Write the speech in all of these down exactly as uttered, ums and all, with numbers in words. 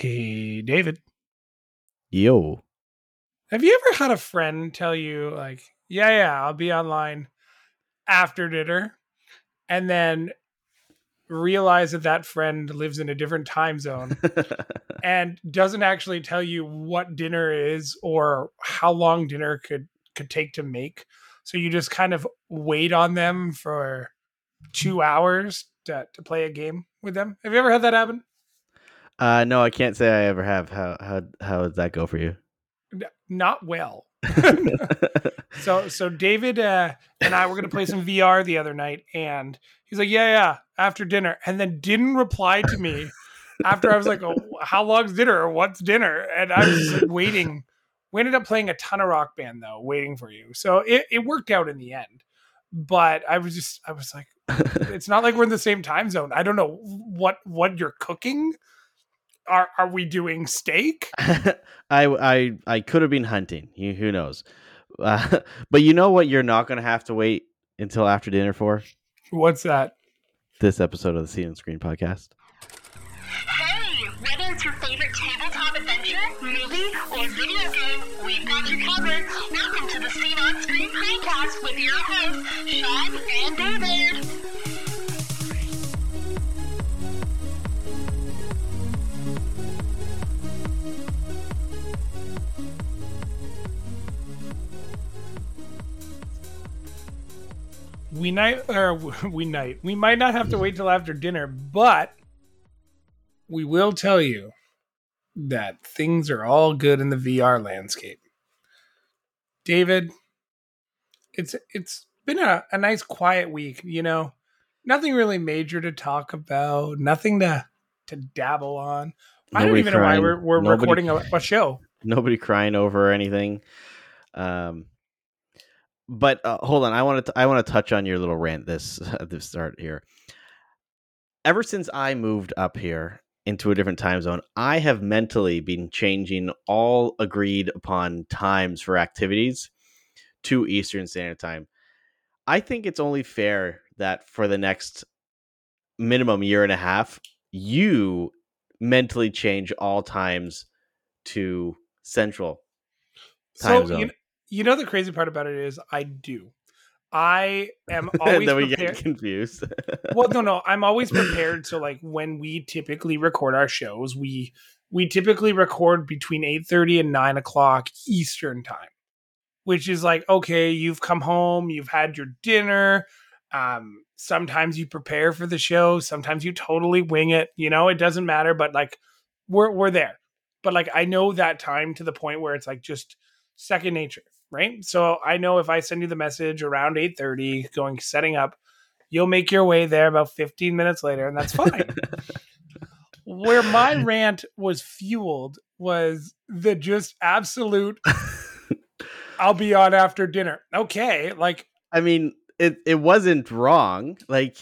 Hey, David. Yo. Have you ever had a friend tell you, like, yeah, yeah, I'll be online after dinner, and then realize that that friend lives in a different time zone and doesn't actually tell you what dinner is or how long dinner could, could take to make? So you just kind of wait on them for two hours to, to play a game with them. Have you ever had that happen? Uh, no, I can't say I ever have. How how how does that go for you? Not well. so so David uh, and I were going to play some V R the other night, and he's like, yeah, yeah, after dinner, and then didn't reply to me after I was like, oh, how long's dinner? Or what's dinner? And I was just waiting. We ended up playing a ton of Rock Band, though, waiting for you. So it, it worked out in the end. But I was just, I was like, it's not like we're in the same time zone. I don't know what what you're cooking. Are are we doing steak? I, I I could have been hunting. You, who knows? Uh, but you know what you're not going to have to wait until after dinner for? What's that? This episode of the Scene and Screen podcast. Hey, whether it's your favorite tabletop adventure, movie, or video game, we've got you covered. Welcome to the Scene on Screen podcast with your hosts, Sean and David. We night or we night. We might not have to wait till after dinner, but we will tell you that things are all good in the V R landscape. David, it's it's been a, a nice quiet week, you know. Nothing really major to talk about, nothing to to dabble on. Nobody I don't even crying. know why we're we're Nobody, recording a, a show. Nobody crying over anything. Um But uh, hold on, I want to I want to touch on your little rant this at uh, the start here. Ever since I moved up here into a different time zone, I have mentally been changing all agreed upon times for activities to Eastern Standard Time. I think it's only fair that for the next minimum year and a half, you mentally change all times to Central Time so, Zone. You know- You know, the crazy part about it is I do. I am always then we prepared. Get confused. Well, no, no. I'm always prepared. So like when we typically record our shows, we we typically record between eight thirty and nine o'clock Eastern time, which is like, OK, you've come home. You've had your dinner. Um, sometimes you prepare for the show. Sometimes you totally wing it. You know, it doesn't matter. But like we're we're there. But like I know that time to the point where it's like just second nature. Right. So I know if I send you the message around eight thirty going setting up, you'll make your way there about fifteen minutes later. And that's fine. Where my rant was fueled was the just absolute. I'll be on after dinner. OK, like, I mean, it, it wasn't wrong. Like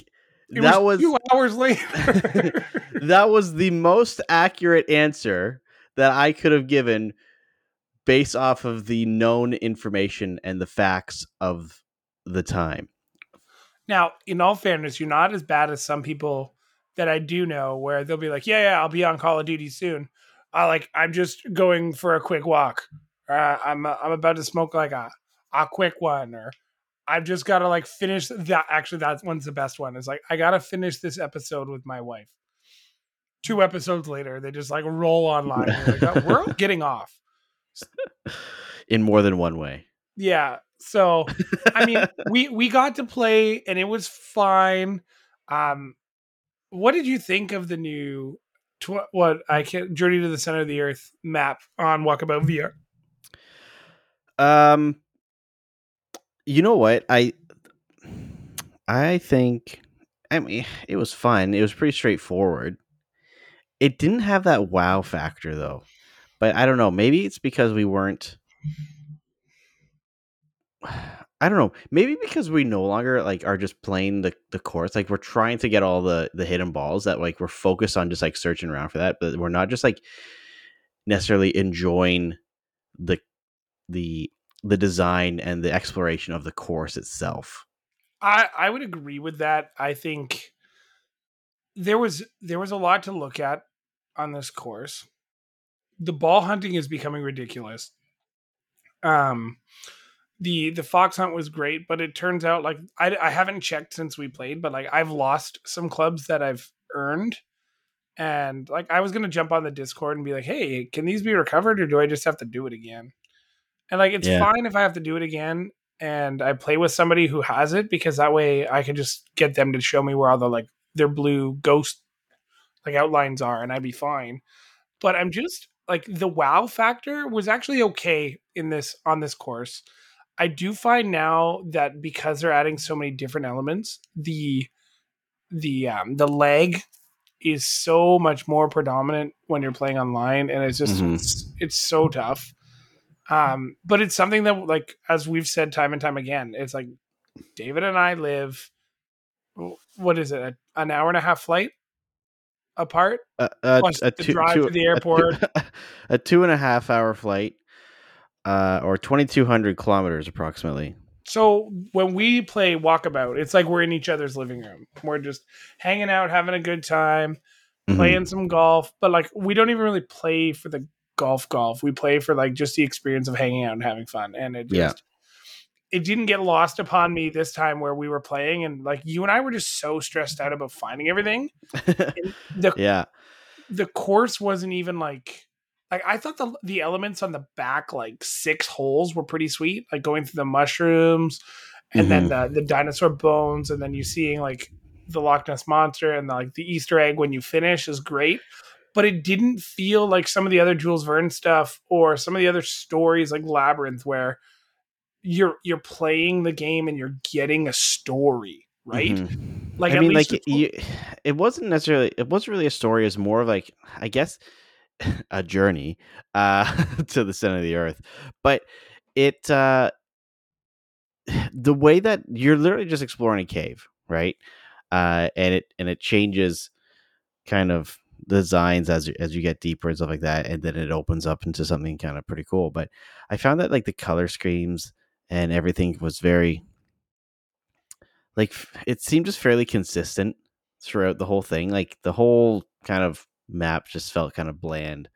that was, was two hours later. That was the most accurate answer that I could have given based off of the known information and the facts of the time. Now, in all fairness, you're not as bad as some people that I do know where they'll be like, yeah, yeah, I'll be on Call of Duty soon. I like, I'm just going for a quick walk. Uh, I'm, uh, I'm about to smoke like a, a quick one, or I've just got to like finish that. Actually, that one's the best one. It's like, I got to finish this episode with my wife. Two episodes later, they just like roll online. Like, oh, we're all getting off. In more than one way. Yeah. So, I mean, we, we got to play and it was fine. Um, what did you think of the new tw- what I can't Journey to the Center of the Earth map on Walkabout V R? Um, you know what? I I think I mean it was fun. It was pretty straightforward. It didn't have that wow factor though. But I don't know. Maybe it's because we weren't. I don't know. Maybe because we no longer like are just playing the, the course. Like we're trying to get all the, the hidden balls that like we're focused on just like searching around for that. But we're not just like necessarily enjoying the the the design and the exploration of the course itself. I, I would agree with that. I think there was there was a lot to look at on this course. the ball hunting is becoming ridiculous. Um, the the fox hunt was great, but it turns out like I, I haven't checked since we played, but like I've lost some clubs that I've earned. And like I was gonna jump on the Discord and be like, "Hey, can these be recovered, or do I just have to do it again?" And like it's yeah. fine if I have to do it again, and I play with somebody who has it, because that way I can just get them to show me where all the like their blue ghost like outlines are, and I'd be fine. But I'm just like the wow factor was actually okay in this on this course. I do find now that because they're adding so many different elements, the the um, the lag is so much more predominant when you're playing online, and it's just mm-hmm. it's, it's so tough. Um, but it's something that, like, as we've said time and time again, it's like David and I live, what is it, a, an hour and a half flight apart? Uh, uh, plus a the two, drive two, to the airport. A two, a two and a half hour flight, uh, or twenty-two hundred kilometers approximately. So when we play Walkabout, it's like we're in each other's living room. We're just hanging out, having a good time, mm-hmm. playing some golf. But like we don't even really play for the golf golf. We play for like just the experience of hanging out and having fun. And it just yeah. it didn't get lost upon me this time where we were playing. And like you and I were just so stressed out about finding everything. the, yeah, the course wasn't even like. Like I thought the the elements on the back like six holes were pretty sweet, like going through the mushrooms and mm-hmm. then the, the dinosaur bones, and then you seeing like the Loch Ness monster, and the, like the Easter egg when you finish is great, but it didn't feel like some of the other Jules Verne stuff or some of the other stories like Labyrinth, where you're you're playing the game and you're getting a story, right? Mm-hmm. Like I at mean, least like it, you, it wasn't necessarily it wasn't really a story. It was more of like I guess. a journey uh, to the center of the earth. But it, uh, the way that you're literally just exploring a cave, right? Uh, and it, and it changes kind of designs as, as you get deeper and stuff like that. And then it opens up into something kind of pretty cool. But I found that like the color schemes and everything was very, like, it seemed just fairly consistent throughout the whole thing. Like the whole kind of map just felt kind of bland.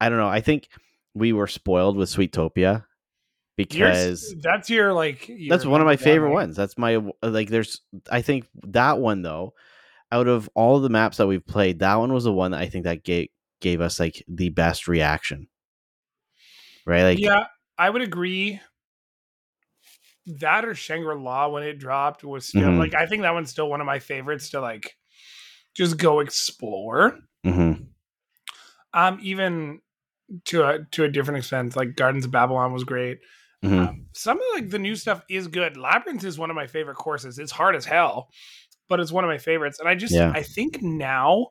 I don't know. I think we were spoiled with Sweetopia because You're, that's your like your that's one of my favorite game. ones. That's my like. There's I think that one though. Out of all the maps that we've played, that one was the one that I think that gave gave us like the best reaction. Right? Like yeah, I would agree. That or Shangri-La when it dropped was still mm-hmm. like I think that one's still one of my favorites to like. Just go explore. Mm-hmm. Um, even to a to a different extent, like Gardens of Babylon was great. Mm-hmm. Um, some of like the new stuff is good. Labyrinth is one of my favorite courses. It's hard as hell, but it's one of my favorites. And I just yeah. I think now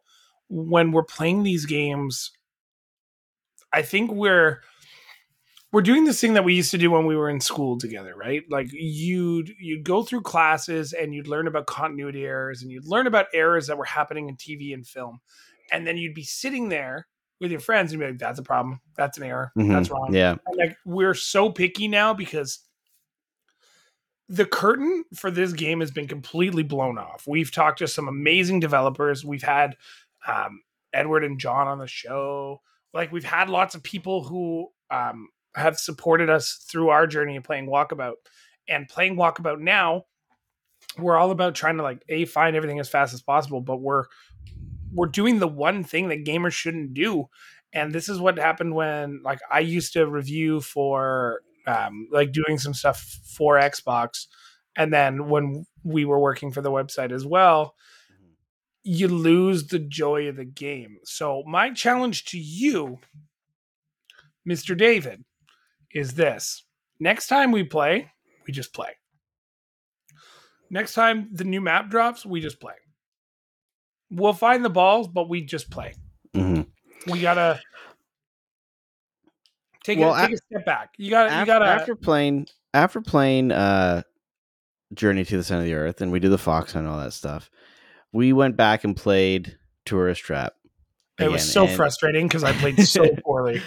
when we're playing these games, I think we're we're doing this thing that we used to do when we were in school together, right? Like you'd, you'd go through classes and you'd learn about continuity errors and you'd learn about errors that were happening in T V and film. And then you'd be sitting there with your friends and be like, that's a problem. That's an error. Mm-hmm. That's wrong. Yeah. And like we're so picky now because the curtain for this game has been completely blown off. We've talked to some amazing developers. We've had um, Edward and John on the show. Like we've had lots of people who, um, have supported us through our journey of playing Walkabout, and playing Walkabout now we're all about trying to like a find everything as fast as possible, but we're we're doing the one thing that gamers shouldn't do. And this is what happened when like I used to review for um like doing some stuff for Xbox, and then when we were working for the website as well, you lose the joy of the game. So my challenge to you, Mister David, is this. Next time we play, we just play. Next time the new map drops, we just play. We'll find the balls, but we just play. Mm-hmm. We gotta take, well, a, take after, a step back. You gotta, after, you gotta after playing after playing uh, Journey to the Center of the Earth, and we do the fox hunt and all that stuff. We went back and played Tourist Trap. It again, was so and... frustrating because I played so poorly.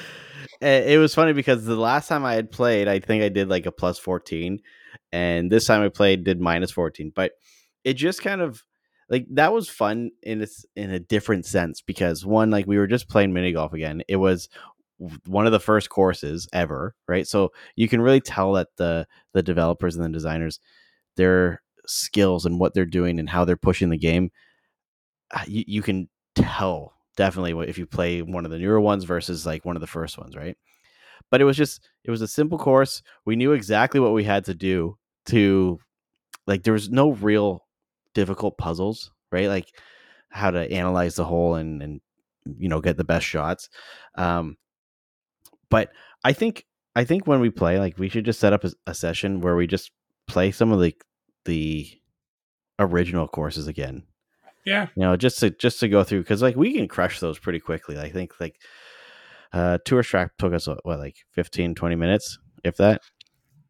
It was funny because the last time I had played, I think I did like a plus fourteen, and this time I played did minus fourteen, but it just kind of like that was fun in a, in a different sense, because one, like we were just playing mini golf again. It was one of the first courses ever, right? So you can really tell that the the developers and the designers, their skills and what they're doing and how they're pushing the game, you, you can tell definitely if you play one of the newer ones versus like one of the first ones, right? But it was just, it was a simple course. We knew exactly what we had to do to, like, there was no real difficult puzzles, right? Like how to analyze the hole and, and, you know, get the best shots. Um, but I think, I think when we play, like we should just set up a, a session where we just play some of the, the original courses again. Yeah. You know, just to, just to go through. Cause like we can crush those pretty quickly. I think like, Uh, tour track took us, what, like fifteen, twenty minutes, if that?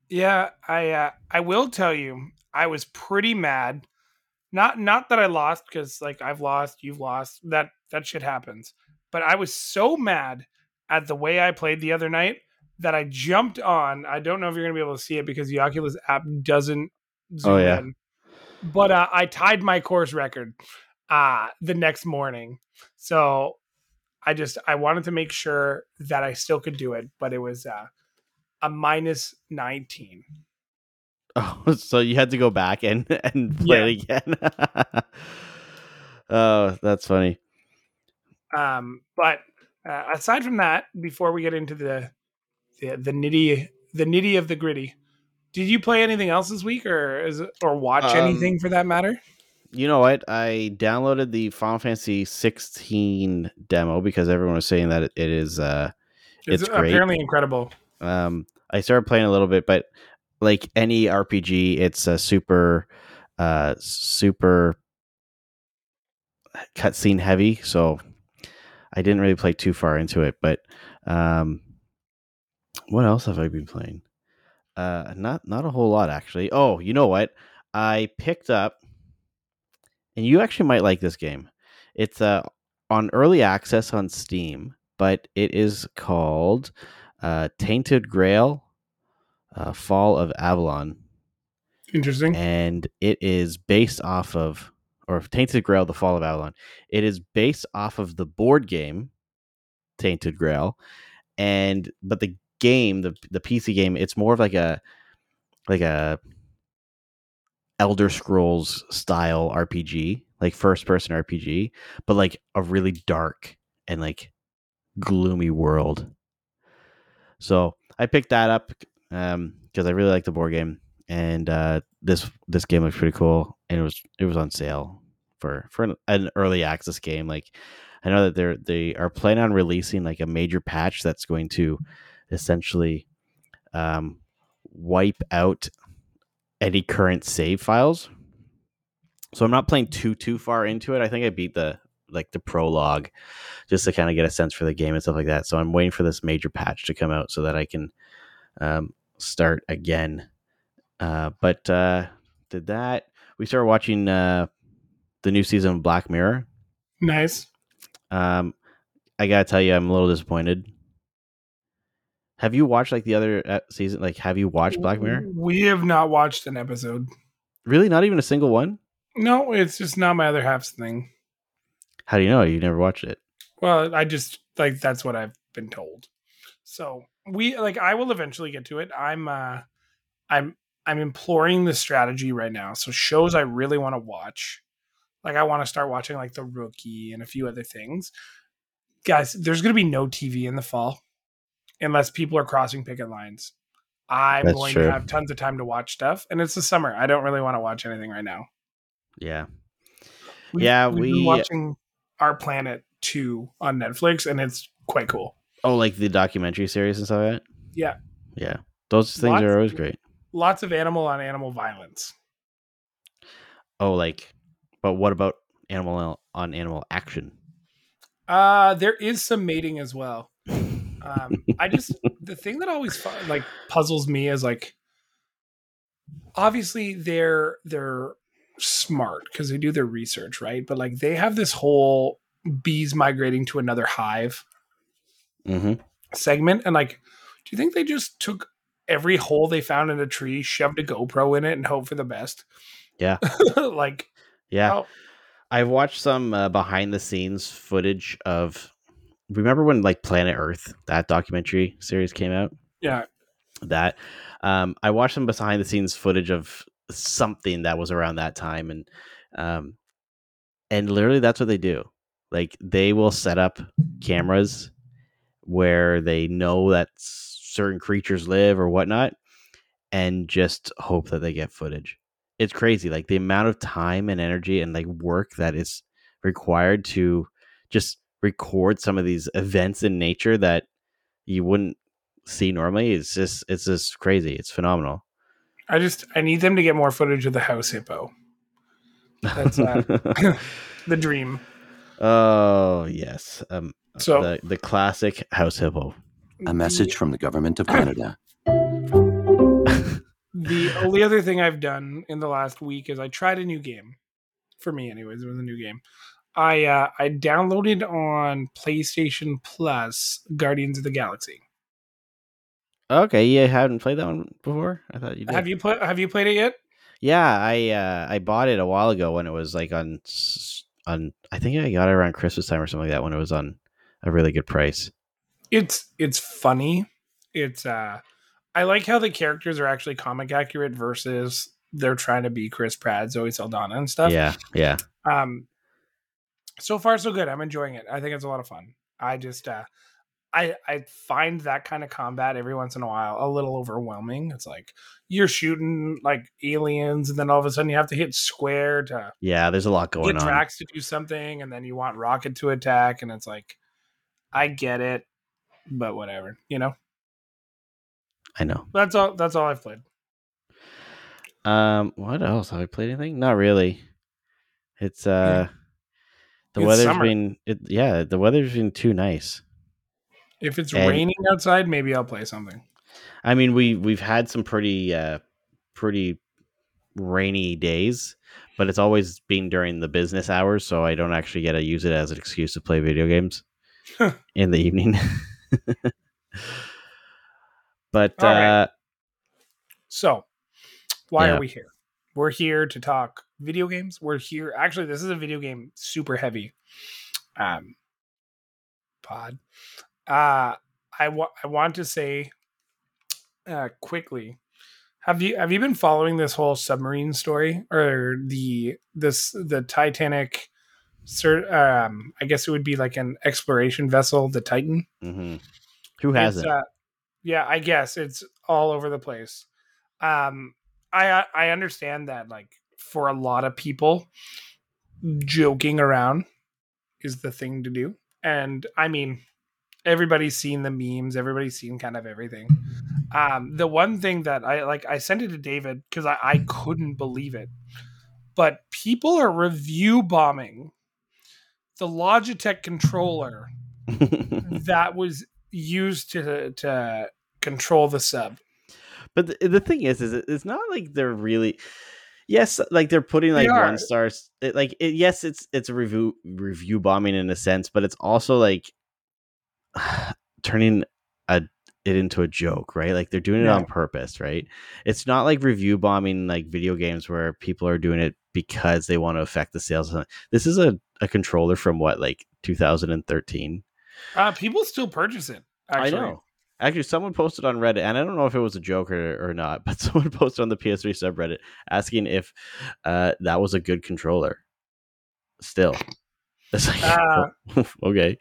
Yeah, I uh, I will tell you, I was pretty mad. Not not that I lost, because like I've lost, you've lost, that, that shit happens. But I was so mad at the way I played the other night that I jumped on. I don't know if you're going to be able to see it because the Oculus app doesn't zoom oh, yeah. in. But uh, I tied my course record uh, the next morning. So... I just, I wanted to make sure that I still could do it, but it was uh, a minus nineteen. Oh, so you had to go back and, and play yeah. it again. Oh, that's funny. Um, but uh, aside from that, before we get into the, the, the nitty, the nitty of the gritty, did you play anything else this week or is it, or watch um, anything for that matter? You know what? I downloaded the Final Fantasy sixteen demo because everyone was saying that it, it is uh, it's, it's great. Apparently incredible. Um, I started playing a little bit, but like any R P G, it's a super, uh, super cutscene heavy. So I didn't really play too far into it. But um, what else have I been playing? Uh, not not a whole lot actually. Oh, you know what? I picked up. And you actually might like this game. It's uh, on early access on Steam, but it is called uh, Tainted Grail: uh, Fall of Avalon. Interesting. And it is based off of, or Tainted Grail: The Fall of Avalon. It is based off of the board game Tainted Grail, and but the game, the the P C game, it's more of like a like a. Elder Scrolls style R P G, like first person R P G, but like a really dark and like gloomy world. So I picked that up um because I really like the board game, and uh this this game looks pretty cool, and it was it was on sale for for an, an early access game. Like I know that they're they are planning on releasing like a major patch that's going to essentially um wipe out any current save files. So I'm not playing too too far into it. I think I beat the like the prologue just to kind of get a sense for the game and stuff like that. So I'm waiting for this major patch to come out so that I can um start again. Uh but uh did that. We started watching uh the new season of Black Mirror. Nice. Um I gotta tell you, I'm a little disappointed. Have you watched like the other season? Like, have you watched Black Mirror? We have not watched an episode. Really? Not even a single one? No, it's just not my other half's thing. How do you know? You never watched it. Well, I just like, that's what I've been told. So we like, I will eventually get to it. I'm, uh, I'm, I'm imploring the strategy right now. So shows I really want to watch. Like I want to start watching like The Rookie and a few other things. Guys, there's going to be no T V in the fall. Unless people are crossing picket lines, I'm That's going true. to have tons of time to watch stuff. And it's the summer. I don't really want to watch anything right now. Yeah. We've, yeah. We've we been watching Our Planet two on Netflix, and it's quite cool. Oh, like the documentary series and stuff like that? Yeah. Yeah. Those things lots, are always great. Lots of animal on animal violence. Oh, like, but what about animal on animal action? Uh, there is some mating as well. um, I just, the thing that always like puzzles me is like, obviously they're, they're smart because they do their research, right? But like they have this whole bees migrating to another hive mm-hmm. segment. And like, do you think they just took every hole they found in a tree, shoved a GoPro in it and hope for the best? Yeah. Like, yeah. How, I've watched some uh, behind the scenes footage of, remember when like Planet Earth, that documentary series came out? Yeah. That um, I watched some behind the scenes footage of something that was around that time. And, um, and literally that's what they do. Like they will set up cameras where they know that certain creatures live or whatnot and just hope that they get footage. It's crazy. Like the amount of time and energy and like work that is required to just record some of these events in nature that you wouldn't see normally. It's just, it's just crazy. It's phenomenal. I just, I need them to get more footage of the house hippo. That's uh, the dream. Oh yes. Um, so the, the classic house hippo. A message from the government of Canada. The only other thing I've done in the last week is I tried a new game. For me, anyways, it was a new game. I uh, I downloaded on PlayStation Plus Guardians of the Galaxy. Okay, you haven't played that one before? I thought you did. Have you played? Have you played it yet? Yeah, I uh, I bought it a while ago when it was like on on. I think I got it around Christmas time or something like that when it was on a really good price. It's it's funny. It's uh. I like how the characters are actually comic accurate versus they're trying to be Chris Pratt, Zoe Saldana and stuff. Yeah, yeah. Um, so far, so good. I'm enjoying it. I think it's a lot of fun. I just, uh, I, I find that kind of combat every once in a while a little overwhelming. It's like you're shooting like aliens and then all of a sudden you have to hit square to. Yeah, there's a lot going on. Get Drax to do something and then you want Rocket to attack. And it's like, I get it, but whatever, you know? I know. That's all. That's all I've played. Um, what else have I played? Anything? Not really. It's uh, yeah. the it's weather's summer. been. It, yeah, the weather's been too nice. If it's and, raining outside, maybe I'll play something. I mean, we we've had some pretty uh, pretty rainy days, but it's always been during the business hours, so I don't actually get to use it as an excuse to play video games in the evening. But right. uh, so why yeah. are we here? We're here to talk video games. We're here. Actually, this is a video game super heavy um, pod. Uh, I, wa- I want to say uh, quickly, have you have you been following this whole submarine story or the this the Titanic? Um, I guess it would be like an exploration vessel, the Titan. Mm-hmm. Who hasn't? Yeah, I guess it's all over the place. Um, I I understand that, like, for a lot of people, joking around is the thing to do. And, I mean, everybody's seen the memes. Everybody's seen kind of everything. Um, the one thing that I, like, I sent it to David because I, I couldn't believe it. But people are review bombing the Logitech controller that was used to to... control the sub. But the, the thing is is it's not like they're really yes like they're putting like they one stars it, like it, yes it's it's a review review bombing in a sense, but it's also like turning a it into a joke, right? Like they're doing it yeah. on purpose, right? It's not like review bombing like video games where people are doing it because they want to affect the sales. This is a, a controller from what, like two thousand thirteen. Uh people still purchase it, actually. I know. Actually, someone posted on Reddit, and I don't know if it was a joke or, or not, but someone posted on the P S three subreddit asking if uh, that was a good controller. Still. It's like, uh, okay.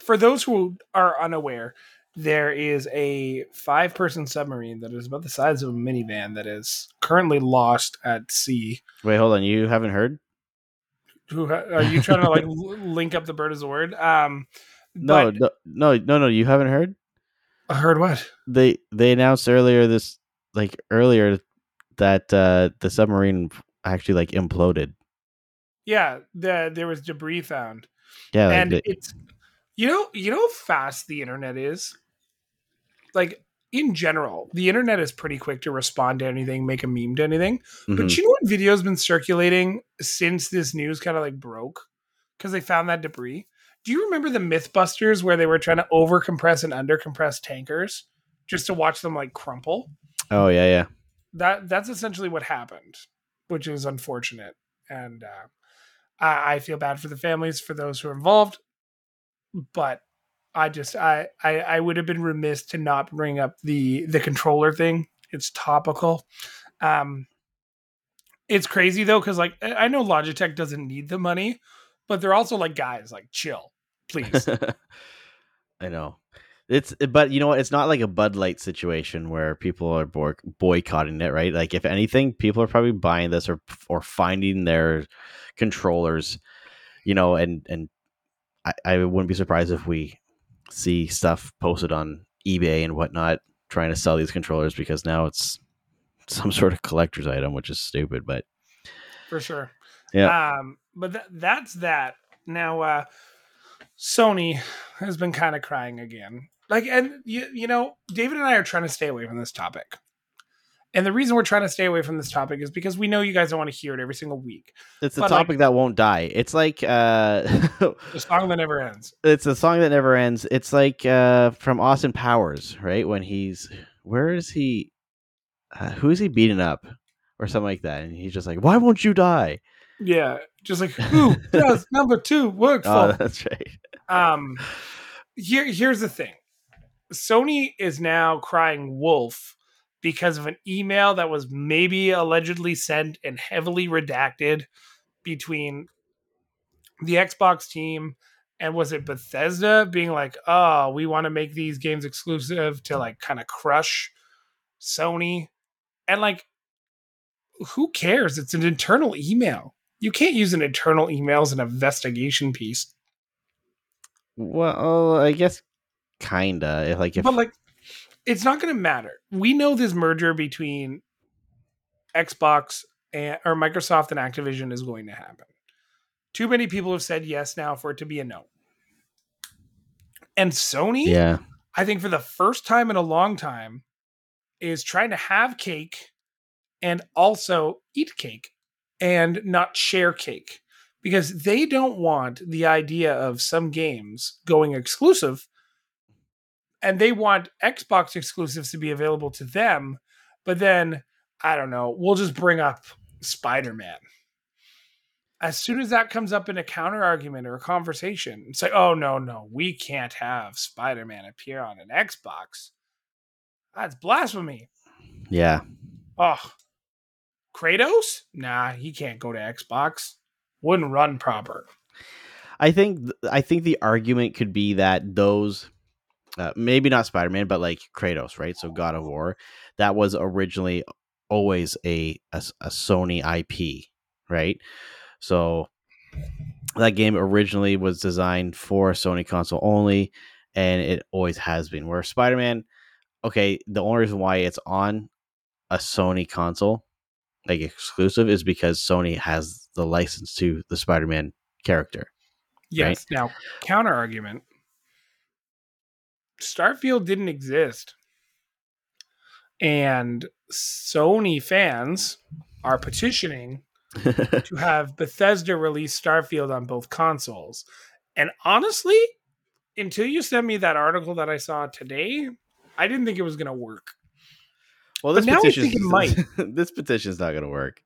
For those who are unaware, there is a five-person submarine that is about the size of a minivan that is currently lost at sea. Wait, hold on. You haven't heard? Who ha- Are you trying to like link up the bird as a word? Um, no, but- no, no, no, no. You haven't heard? I heard what? They they announced earlier this like earlier that uh, the submarine actually like imploded. Yeah, the, there was debris found. Yeah, like and the, it's you know you know how fast the internet is. Like in general, the internet is pretty quick to respond to anything, make a meme to anything. Mm-hmm. But you know what video's been circulating since this news kind of like broke because they found that debris. Do you remember the Mythbusters where they were trying to overcompress and undercompress tankers just to watch them like crumple? Oh yeah, yeah. That that's essentially what happened, which is unfortunate. And uh, I, I feel bad for the families, for those who are involved, but I just, I, I, I would have been remiss to not bring up the, the controller thing. It's topical. Um, it's crazy though. Cause like, I know Logitech doesn't need the money, but they're also like, guys, like chill, please. I know. It's, but you know what? It's not like a Bud Light situation where people are boy- boycotting it, right? Like if anything, people are probably buying this or or finding their controllers, you know. And and I, I wouldn't be surprised if we see stuff posted on eBay and whatnot trying to sell these controllers, because now it's some sort of collector's item, which is stupid. But for sure, yeah. Um, but th- that's that. Now, uh, Sony has been kind of crying again. Like, and you, you know, David and I are trying to stay away from this topic. And the reason we're trying to stay away from this topic is because we know you guys don't want to hear it every single week. It's a but topic like, that won't die. It's like uh, a song that never ends. It's a song that never ends. It's like uh, from Austin Powers, right? When he's, where is he? Uh, who is he beating up or something like that? And he's just like, why won't you die? Yeah. Just like, who does number two work for? Oh, that's right. Um, here, here's the thing. Sony is now crying wolf because of an email that was maybe allegedly sent and heavily redacted between the Xbox team and was it Bethesda being like, oh, we want to make these games exclusive to like kind of crush Sony. And like, who cares? It's an internal email. You can't use an internal email as an investigation piece. Well, I guess kind of like if but like it's not going to matter. We know this merger between Xbox and or Microsoft and Activision is going to happen. Too many people have said yes now for it to be a no. And Sony, yeah. I think for the first time in a long time, is trying to have cake and also eat cake and not share cake, because they don't want the idea of some games going exclusive, and they want Xbox exclusives to be available to them. But then, I don't know, we'll just bring up Spider-Man. As soon as that comes up in a counter argument or a conversation, it's like, oh no, no, we can't have Spider-Man appear on an Xbox. That's blasphemy. Yeah. Oh, Kratos? Nah, he can't go to Xbox. Wouldn't run proper. I think I think the argument could be that those, uh, maybe not Spider-Man, but like Kratos, right? So God of War, that was originally always a, a, a Sony I P, right? So that game originally was designed for Sony console only, and it always has been. Where Spider-Man, okay, the only reason why it's on a Sony console, like exclusive, is because Sony has the license to the Spider-Man character. Yes. Right? Now, counter argument. Starfield didn't exist. And Sony fans are petitioning to have Bethesda release Starfield on both consoles. And honestly, until you sent me that article that I saw today, I didn't think it was going to work. Well, this petition might. This petition is not going to work.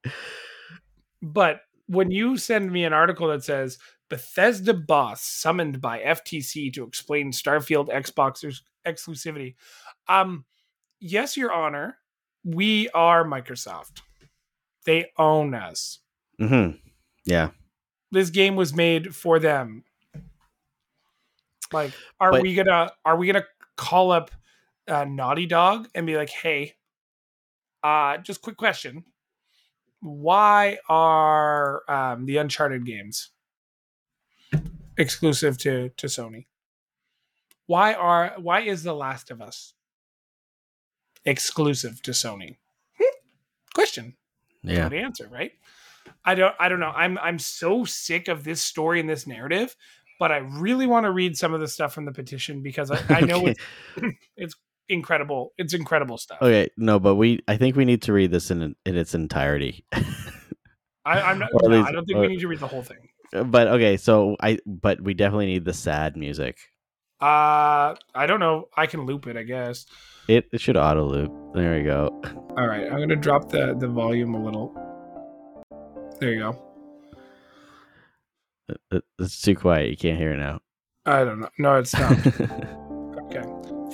But when you send me an article that says Bethesda boss summoned by F T C to explain Starfield Xbox exclusivity, um, yes, Your Honor, we are Microsoft. They own us. Mm-hmm. Yeah. This game was made for them. Like, are but, we gonna are we gonna call up uh, Naughty Dog and be like, hey? Uh, just quick question. Why are um, the Uncharted games exclusive to, to Sony? Why are why is The Last of Us exclusive to Sony? Hmm. Question. Yeah. Good answer, right? I don't I don't know. I'm I'm so sick of this story and this narrative, but I really want to read some of the stuff from the petition, because I, I know okay. it's it's incredible. It's incredible stuff. Okay, no, but we I think we need to read this in in its entirety. I, I'm not no, least, I don't think or, we need to read the whole thing. But okay, so I but we definitely need the sad music. Uh I don't know. I can loop it, I guess. It it should auto loop. There we go. All right, I'm gonna drop the, the volume a little. There you go. It's too quiet. You can't hear it now. I don't know. No, it's not. Okay.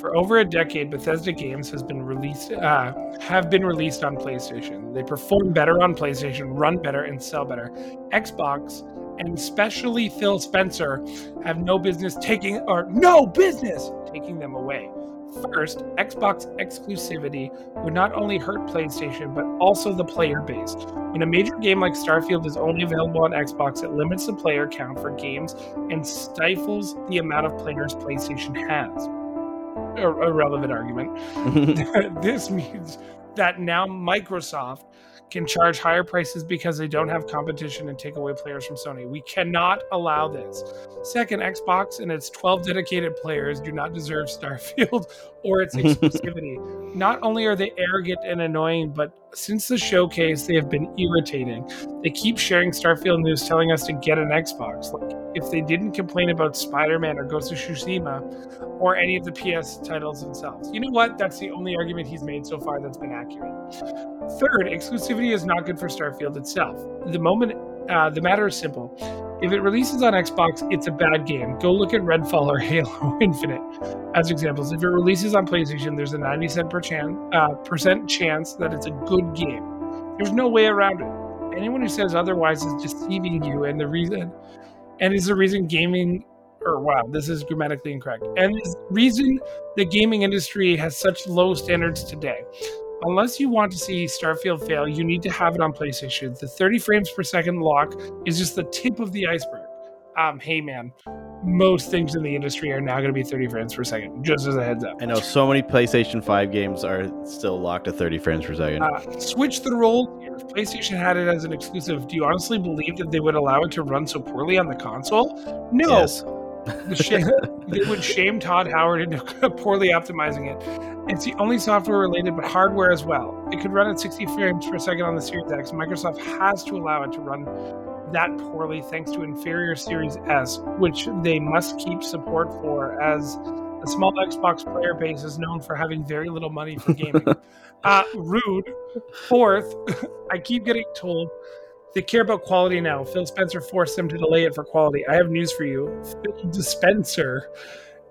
For over a decade, Bethesda games has been released, uh, have been released on PlayStation. They perform better on PlayStation, run better, and sell better. Xbox, and especially Phil Spencer, have no business taking or no business taking them away. First, Xbox exclusivity would not only hurt PlayStation, but also the player base. When a major game like Starfield is only available on Xbox, it limits the player count for games and stifles the amount of players PlayStation has. Ir- irrelevant argument. This means that now Microsoft can charge higher prices because they don't have competition and take away players from Sony. We cannot allow this. Second, Xbox and its twelve dedicated players do not deserve Starfield or its exclusivity. Not only are they arrogant and annoying, but since the showcase, they have been irritating. They keep sharing Starfield news telling us to get an Xbox. Like, if they didn't complain about Spider-Man or Ghost of Tsushima or any of the P S titles themselves. You know what? That's the only argument he's made so far that's been accurate. Third, exclusivity is not good for Starfield itself. The moment, uh, the matter is simple. If it releases on Xbox, it's a bad game. Go look at Redfall or Halo Infinite as examples. If it releases on PlayStation, there's a ninety percent per chance, uh, percent chance that it's a good game. There's no way around it. Anyone who says otherwise is deceiving you, and the reason, and is the reason gaming. Or wow, this is grammatically incorrect. And is the reason the gaming industry has such low standards today. Unless you want to see Starfield fail, you need to have it on PlayStation. The thirty frames per second lock is just the tip of the iceberg. Um, hey man, most things in the industry are now going to be thirty frames per second, just as a heads up. I know so many PlayStation five games are still locked at thirty frames per second. Uh, switch the role. If PlayStation had it as an exclusive, do you honestly believe that they would allow it to run so poorly on the console? No. Yes. They would shame Todd Howard into poorly optimizing it. It's the only software related, but hardware as well. It could run at sixty frames per second on the Series X. Microsoft has to allow it to run that poorly thanks to inferior Series S, which they must keep support for, as a small Xbox player base is known for having very little money for gaming. uh, rude. Fourth, I keep getting told they care about quality now. Phil Spencer forced them to delay it for quality. I have news for you. Phil Spencer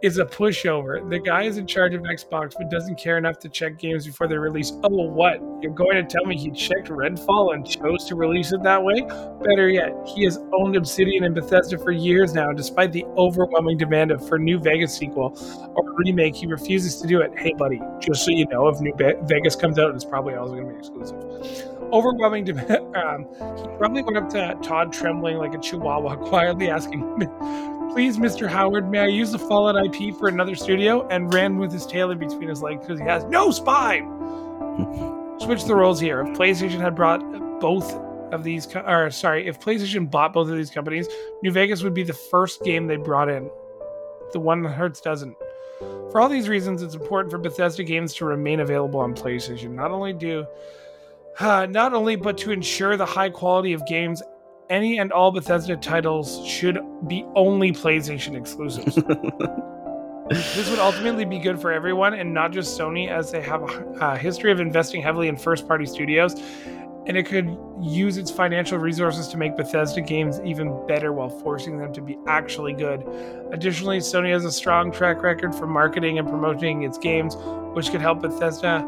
is a pushover. The guy is in charge of Xbox, but doesn't care enough to check games before they release. Oh, well, what? You're going to tell me he checked Redfall and chose to release it that way? Better yet, he has owned Obsidian and Bethesda for years now. Despite the overwhelming demand for a New Vegas sequel or remake, he refuses to do it. Hey, buddy, just so you know, if New Vegas comes out, it's probably also going to be exclusive. Overwhelming demand. Um, he probably went up to Todd trembling like a chihuahua, quietly asking, please, Mister Howard, may I use the Fallout I P for another studio? And ran with his tail in between his legs because he has no spine. Switch the roles here. If PlayStation had brought both of these, co- or sorry, if PlayStation bought both of these companies, New Vegas would be the first game they brought in. The one that hurts doesn't. For all these reasons, it's important for Bethesda games to remain available on PlayStation. Not only do Uh, not only, but to ensure the high quality of games, any and all Bethesda titles should be only PlayStation exclusives. This would ultimately be good for everyone and not just Sony, as they have a uh, history of investing heavily in first-party studios, and it could use its financial resources to make Bethesda games even better while forcing them to be actually good. Additionally, Sony has a strong track record for marketing and promoting its games, which could help Bethesda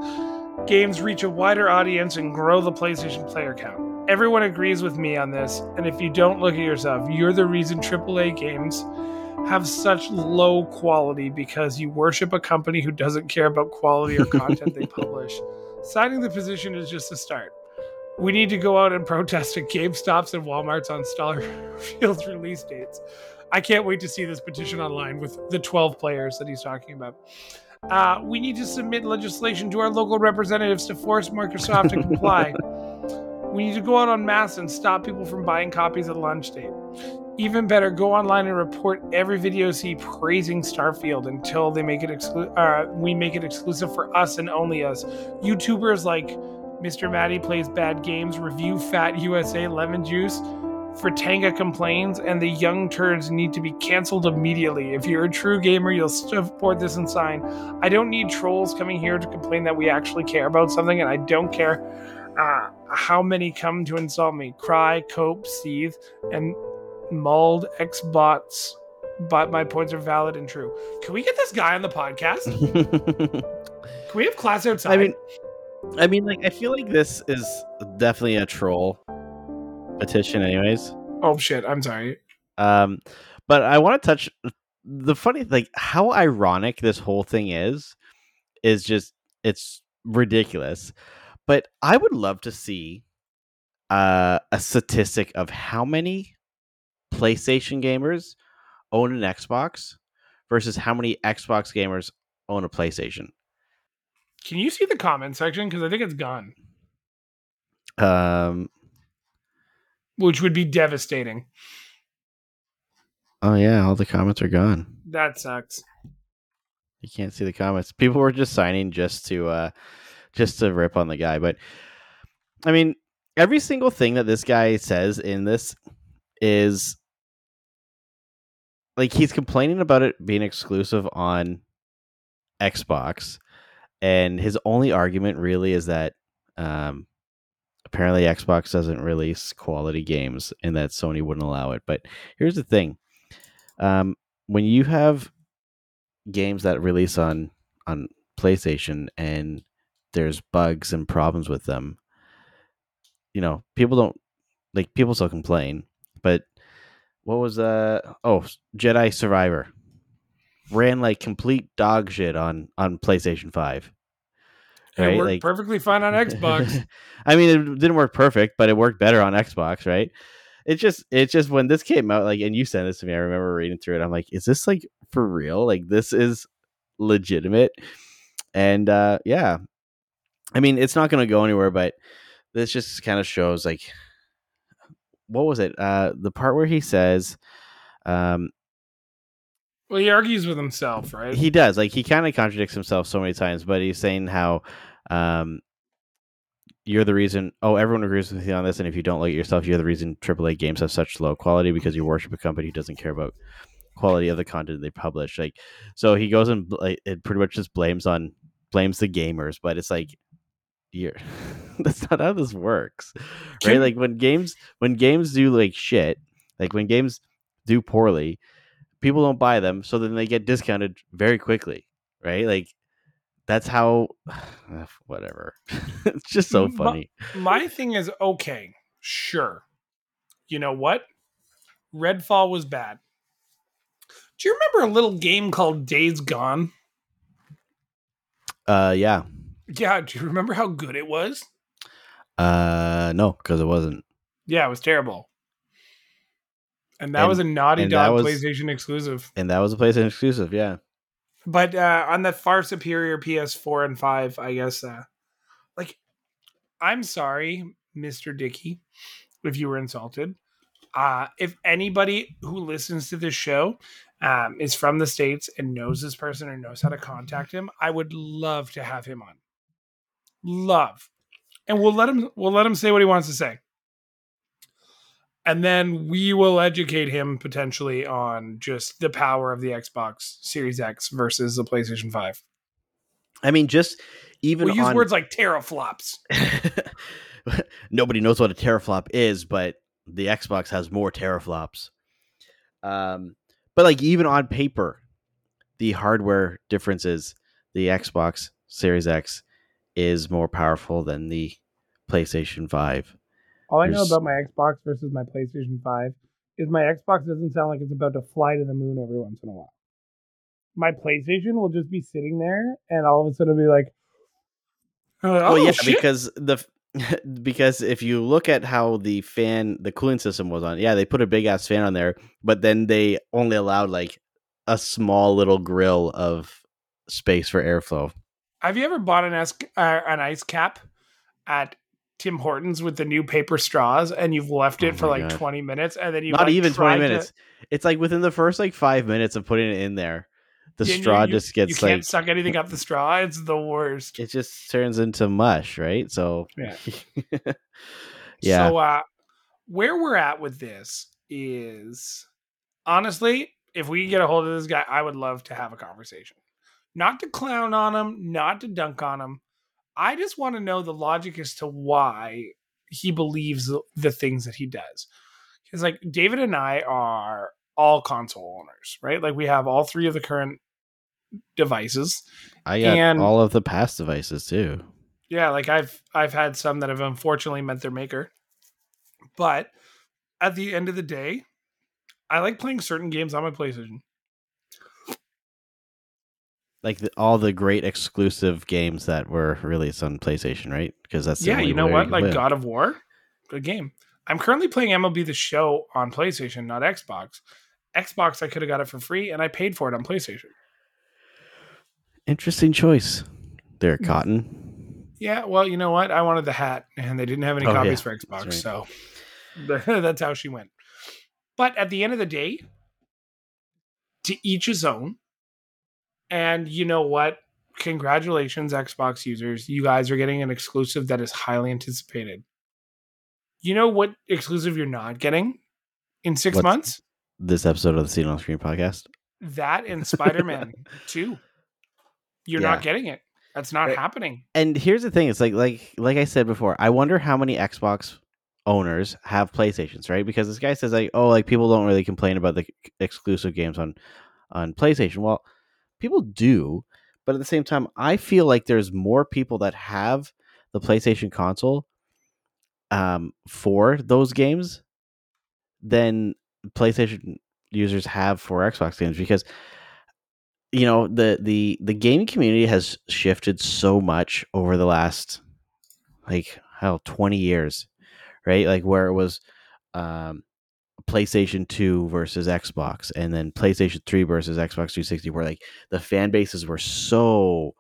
games reach a wider audience and grow the PlayStation player count. Everyone agrees with me on this, and if you don't, look at yourself. You're the reason triple A games have such low quality, because you worship a company who doesn't care about quality or content they publish. Signing the position is just a start. We need to go out and protest at GameStops and Walmarts on Starfield's release dates. I can't wait to see this petition online with the twelve players that he's talking about. Uh, we need to submit legislation to our local representatives to force Microsoft to comply. We need to go out en masse and stop people from buying copies at launch date. Even better, go online and report every video you see praising Starfield until they make it exclu- uh, we make it exclusive for us and only us. YouTubers like Mister Maddie Plays Bad Games, Review Fat U S A Lemon Juice, Fratanga complains, and the young turds need to be canceled immediately. If you're a true gamer, you'll support this and sign. I don't need trolls coming here to complain that we actually care about something, and I don't care uh, how many come to insult me. Cry, cope, seethe, and mauled Xbots, but my points are valid and true. Can we get this guy on the podcast? Can we have class outside? I mean, I mean, like, I feel like this is definitely a troll petition, anyways. Oh shit! I'm sorry. Um, but I want to touch the funny, like, how ironic this whole thing is. Is just it's ridiculous. But I would love to see uh, a statistic of how many PlayStation gamers own an Xbox versus how many Xbox gamers own a PlayStation. Can you see the comment section? Because I think it's gone. Um, Which would be devastating. Oh, yeah. All the comments are gone. That sucks. You can't see the comments. People were just signing just to uh, just to rip on the guy. But, I mean, every single thing that this guy says in this is... Like, he's complaining about it being exclusive on Xbox. And his only argument really is that um, apparently Xbox doesn't release quality games and that Sony wouldn't allow it. But here's the thing. Um, when you have games that release on, on PlayStation and there's bugs and problems with them, you know, people don't, like, people still complain. But what was, uh, oh, Jedi Survivor ran like complete dog shit on, on PlayStation five. Right? It worked like, perfectly fine on Xbox. I mean, it didn't work perfect, but it worked better on Xbox, right? It's just, it's just when this came out, like, and you sent this to me, I remember reading through it. I'm like, is this like for real? Like, this is legitimate. And, uh, yeah, I mean, it's not going to go anywhere, but this just kind of shows, like, what was it? Uh, the part where he says, um, well, he argues with himself, right? He does. Like, he kind of contradicts himself so many times, but he's saying how, um, you're the reason. Oh, everyone agrees with me on this. And if you don't like it yourself, you're the reason triple A games have such low quality because you worship a company who doesn't care about quality of the content they publish. Like, so he goes and like, it pretty much just blames on blames the gamers, but it's like, you're that's not how this works, right? Like, when games when games do like shit, like when games do poorly, people don't buy them, so then they get discounted very quickly, right? Like, that's how uh, whatever. It's just so funny. My, my thing is, okay, sure, you know what, Redfall was bad. Do you remember a little game called Days Gone? uh yeah Yeah, do you remember how good it was? Uh, no, because it wasn't. Yeah, it was terrible. And that and, was a Naughty Dog was, PlayStation exclusive. And that was a PlayStation exclusive, yeah. But uh, on the far superior P S four and five, I guess. Uh, like, I'm sorry, Mister Dickey, if you were insulted. Uh, if anybody who listens to this show um, is from the States and knows this person or knows how to contact him, I would love to have him on. Love, and we'll let him we'll let him say what he wants to say, and then we will educate him potentially on just the power of the Xbox Series X versus the PlayStation five. I mean, just even we we'll use words like teraflops. Nobody knows what a teraflop is, but the Xbox has more teraflops. Um, but like, even on paper, the hardware differences, the Xbox Series X is more powerful than the PlayStation five. All I There's... know about my Xbox versus my PlayStation five is my Xbox doesn't sound like it's about to fly to the moon every once in a while. My PlayStation will just be sitting there and all of a sudden it'll be like, oh, oh yeah, shit. because the because if you look at how the fan, the cooling system was on, yeah, they put a big ass fan on there, but then they only allowed like a small little grill of space for airflow. Have you ever bought an, ice, uh, an ice cap at Tim Hortons with the new paper straws and you've left it oh for like God. twenty minutes and then you not like even twenty minutes. To... It's like within the first like five minutes of putting it in there, the yeah, straw you, just gets you like... You can't suck anything up the straw. It's the worst. It just turns into mush, right? So, yeah. yeah. So uh, where we're at with this is, honestly, if we get a hold of this guy, I would love to have a conversation. Not to clown on him, not to dunk on him. I just want to know the logic as to why he believes the things that he does. is like David and I are all console owners, right? Like we have all three of the current devices. I got and, all of the past devices too. Yeah, like I've I've had some that have unfortunately met their maker. But at the end of the day, I like playing certain games on my PlayStation. Like the, all the great exclusive games that were released on PlayStation, right? Because that's yeah, you know what, you like live. God of War, good game. I'm currently playing M L B The Show on PlayStation, not Xbox. Xbox, I could have got it for free, and I paid for it on PlayStation. Interesting choice, there, Cotton. Yeah, well, you know what? I wanted the hat, and they didn't have any oh, copies yeah. for Xbox, that's right. so that's how she went. But at the end of the day, to each his own. And you know what? Congratulations, Xbox users. You guys are getting an exclusive that is highly anticipated. You know what exclusive you're not getting in six What's months? This episode of the Scene on Screen podcast? That and Spider-Man two. You're yeah. not getting it. That's not right. happening. And here's the thing. It's like, like, like I said before, I wonder how many Xbox owners have PlayStations, right? Because this guy says, like, oh, like people don't really complain about the exclusive games on, on PlayStation. Well, people do, but at the same time, I feel like there's more people that have the PlayStation console um, for those games than PlayStation users have for Xbox games because, you know, the the, the gaming community has shifted so much over the last, like, hell, twenty years, right? Like, where it was um, PlayStation two versus Xbox and then PlayStation three versus Xbox three sixty, where like the fan bases were so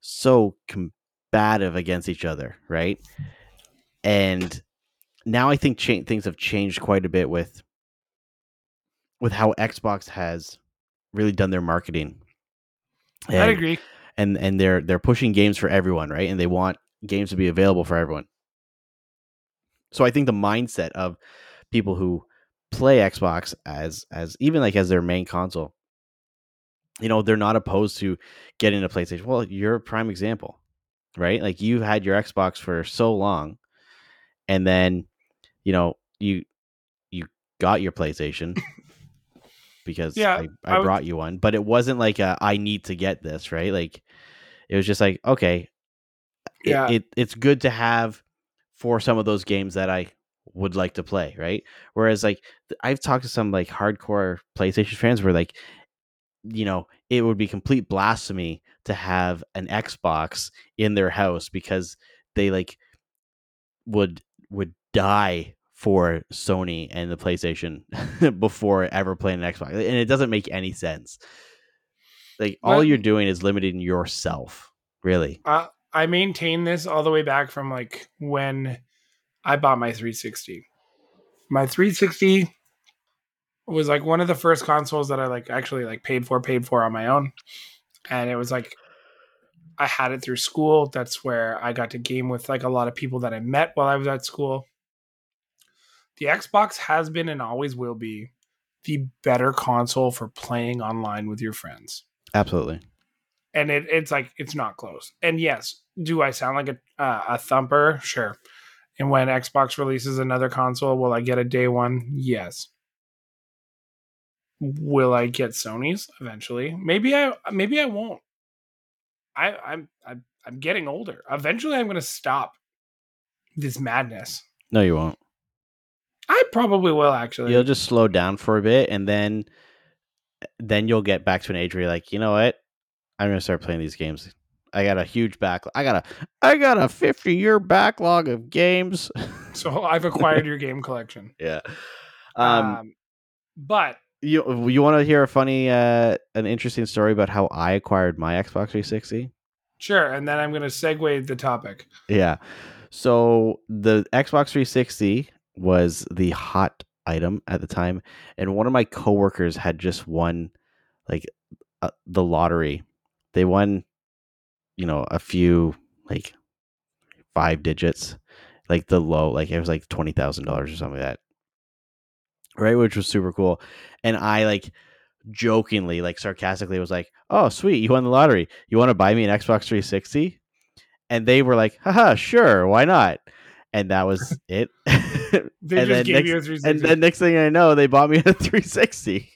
so combative against each other, right? And now I think cha- things have changed quite a bit with with how Xbox has really done their marketing. And, I agree. And and they're they're pushing games for everyone, right? And they want games to be available for everyone. So I think the mindset of people who play Xbox as as even like as their main console, you know, they're not opposed to getting a PlayStation. Well, you're a prime example, right? Like you've had your Xbox for so long, and then you know you you got your PlayStation because yeah, I, I, I brought would... you one, but it wasn't like a, I need to get this, right? Like it was just like okay, yeah, it, it it's good to have for some of those games that I would like to play, right? Whereas like I've talked to some like hardcore PlayStation fans where like, you know, it would be complete blasphemy to have an Xbox in their house because they like would would die for Sony and the PlayStation before ever playing an Xbox. And it doesn't make any sense. Like all well, you're doing is limiting yourself, really. Uh, I maintain this all the way back from like when I bought my three sixty. My three sixty was like one of the first consoles that I like actually like paid for, paid for on my own. And it was like, I had it through school. That's where I got to game with like a lot of people that I met while I was at school. The Xbox has been and always will be the better console for playing online with your friends. Absolutely. And it, it's like, it's not close. And yes, do I sound like a, uh, a thumper? Sure. And when Xbox releases another console, will I get a day one? Yes. Will I get Sony's eventually? Maybe I maybe I won't. I, I'm I'm I'm getting older. Eventually I'm gonna stop this madness. No, you won't. I probably will actually. You'll just slow down for a bit and then then you'll get back to an age where you're like, you know what? I'm gonna start playing these games. I got a huge backlog. I got a I got a fifty year backlog of games. So I've acquired your game collection. Yeah. Um, um, but you you want to hear a funny uh, an interesting story about how I acquired my Xbox three sixty? Sure, and then I'm going to segue the topic. Yeah. So the Xbox three sixty was the hot item at the time, and one of my coworkers had just won like uh, the lottery. They won you know, a few like five digits, like the low, like it was like twenty thousand dollars or something like that. Right. Which was super cool. And I like jokingly, like sarcastically was like, oh, sweet. You won the lottery. You want to buy me an Xbox three sixty? And they were like, haha, sure. Why not? And that was it. They and just gave next, you a three sixty. And then next thing I know, they bought me a three sixty.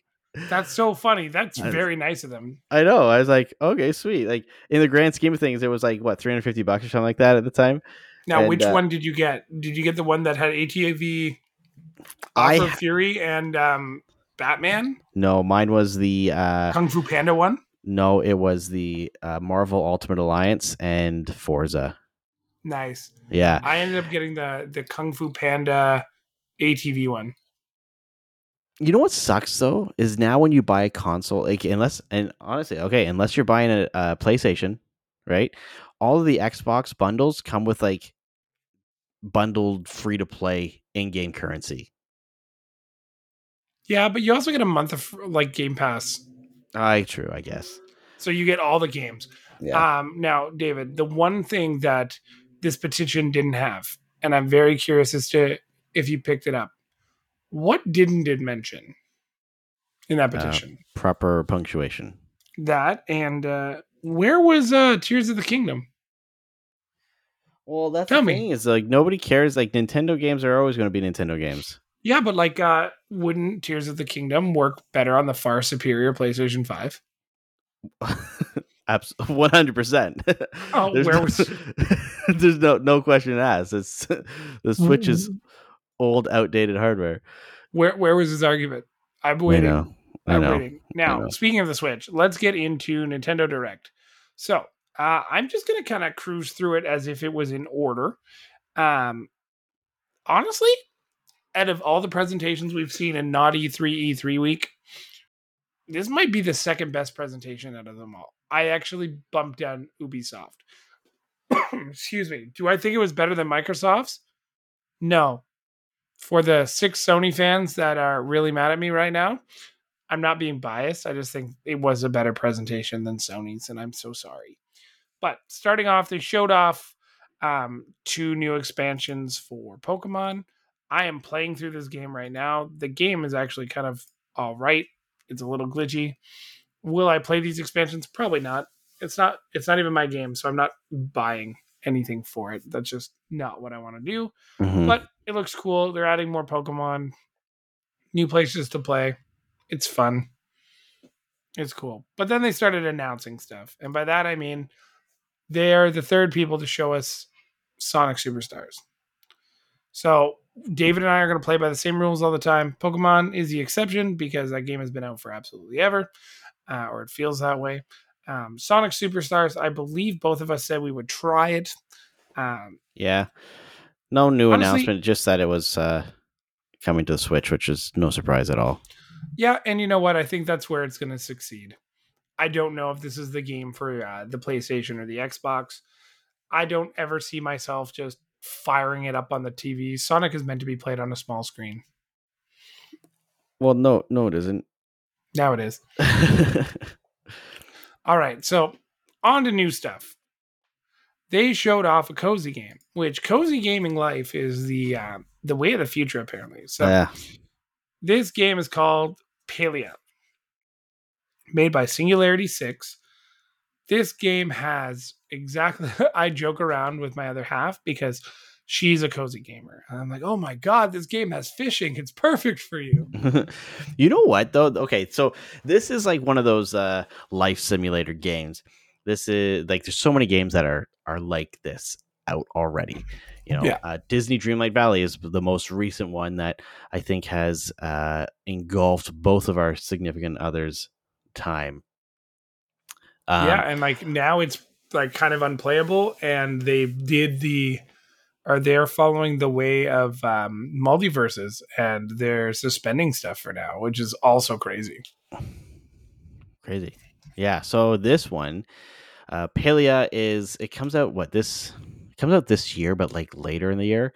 That's so funny. That's I, very nice of them. I know. I was like, okay, sweet. Like in the grand scheme of things, it was like what three hundred fifty bucks or something like that at the time. Now, and, which uh, one did you get? Did you get the one that had A T V, Alpha I, Fury, and um, Batman? No, mine was the uh, Kung Fu Panda one. No, it was the uh, Marvel Ultimate Alliance and Forza. Nice. Yeah, I ended up getting the the Kung Fu Panda A T V one. You know what sucks though is now when you buy a console, like unless and honestly, okay, unless you're buying a, a PlayStation, right? All of the Xbox bundles come with like bundled free to play in-game currency. Yeah, but you also get a month of like Game Pass. I true, I guess. So you get all the games. Yeah. Um, now, David, the one thing that this petition didn't have, and I'm very curious as to if you picked it up. What didn't it mention in that petition? Uh, proper punctuation. That, and uh, where was uh, Tears of the Kingdom? Well, that's Tell the me. thing is like nobody cares. Like Nintendo games are always going to be Nintendo games. Yeah, but like, uh, wouldn't Tears of the Kingdom work better on the far superior PlayStation five? Absolutely, one hundred percent. Oh, there's where no, was? There's no no question asked. It's the Switch is. Old, outdated hardware. Where where was his argument? I'm waiting. I know. I I'm know. waiting. Now, I know. Speaking of the Switch, let's get into Nintendo Direct. So uh, I'm just going to kind of cruise through it as if it was in order. Um, honestly, out of all the presentations we've seen in Naughty three E three week, this might be the second best presentation out of them all. I actually bumped down Ubisoft. Excuse me. Do I think it was better than Microsoft's? No. For the six Sony fans that are really mad at me right now, I'm not being biased. I just think it was a better presentation than Sony's, and I'm so sorry. But starting off, they showed off um, two new expansions for Pokemon. I am playing through this game right now. The game is actually kind of all right. It's a little glitchy. Will I play these expansions? Probably not. It's not. It's not even my game, so I'm not buying anything for it. That's just not what I want to do. Mm-hmm. But it looks cool. They're adding more Pokemon, new places to play. It's fun. It's cool. But then they started announcing stuff. And by that, I mean, they're the third people to show us Sonic Superstars. So David and I are going to play by the same rules all the time. Pokemon is the exception because that game has been out for absolutely ever, uh, or it feels that way. Um, Sonic Superstars, I believe both of us said we would try it. Um, yeah. No new honestly, announcement, just that it was uh, coming to the Switch, which is no surprise at all. Yeah, and you know what? I think that's where it's going to succeed. I don't know if this is the game for uh, the PlayStation or the Xbox. I don't ever see myself just firing it up on the T V. Sonic is meant to be played on a small screen. Well, no, no, it isn't. Now it is. All right, so on to new stuff. They showed off a cozy game, which cozy gaming life is the uh, the way of the future, apparently. So yeah. This game is called Palia, made by Singularity six. This game has exactly... I joke around with my other half because she's a cozy gamer. And I'm like, oh my God, this game has fishing. It's perfect for you. You know what, though? Okay, so this is like one of those uh, life simulator games. This is like there's so many games that are are like this out already, you know. Yeah. uh, Disney Dreamlight Valley is the most recent one that I think has uh, engulfed both of our significant others' time. Um, yeah, and like now it's like kind of unplayable, and they did the are they're following the way of um, multiverses, and they're suspending stuff for now, which is also crazy. Crazy. Yeah, so this one, uh, Palia is, it comes out, what, this, it comes out this year, but like later in the year,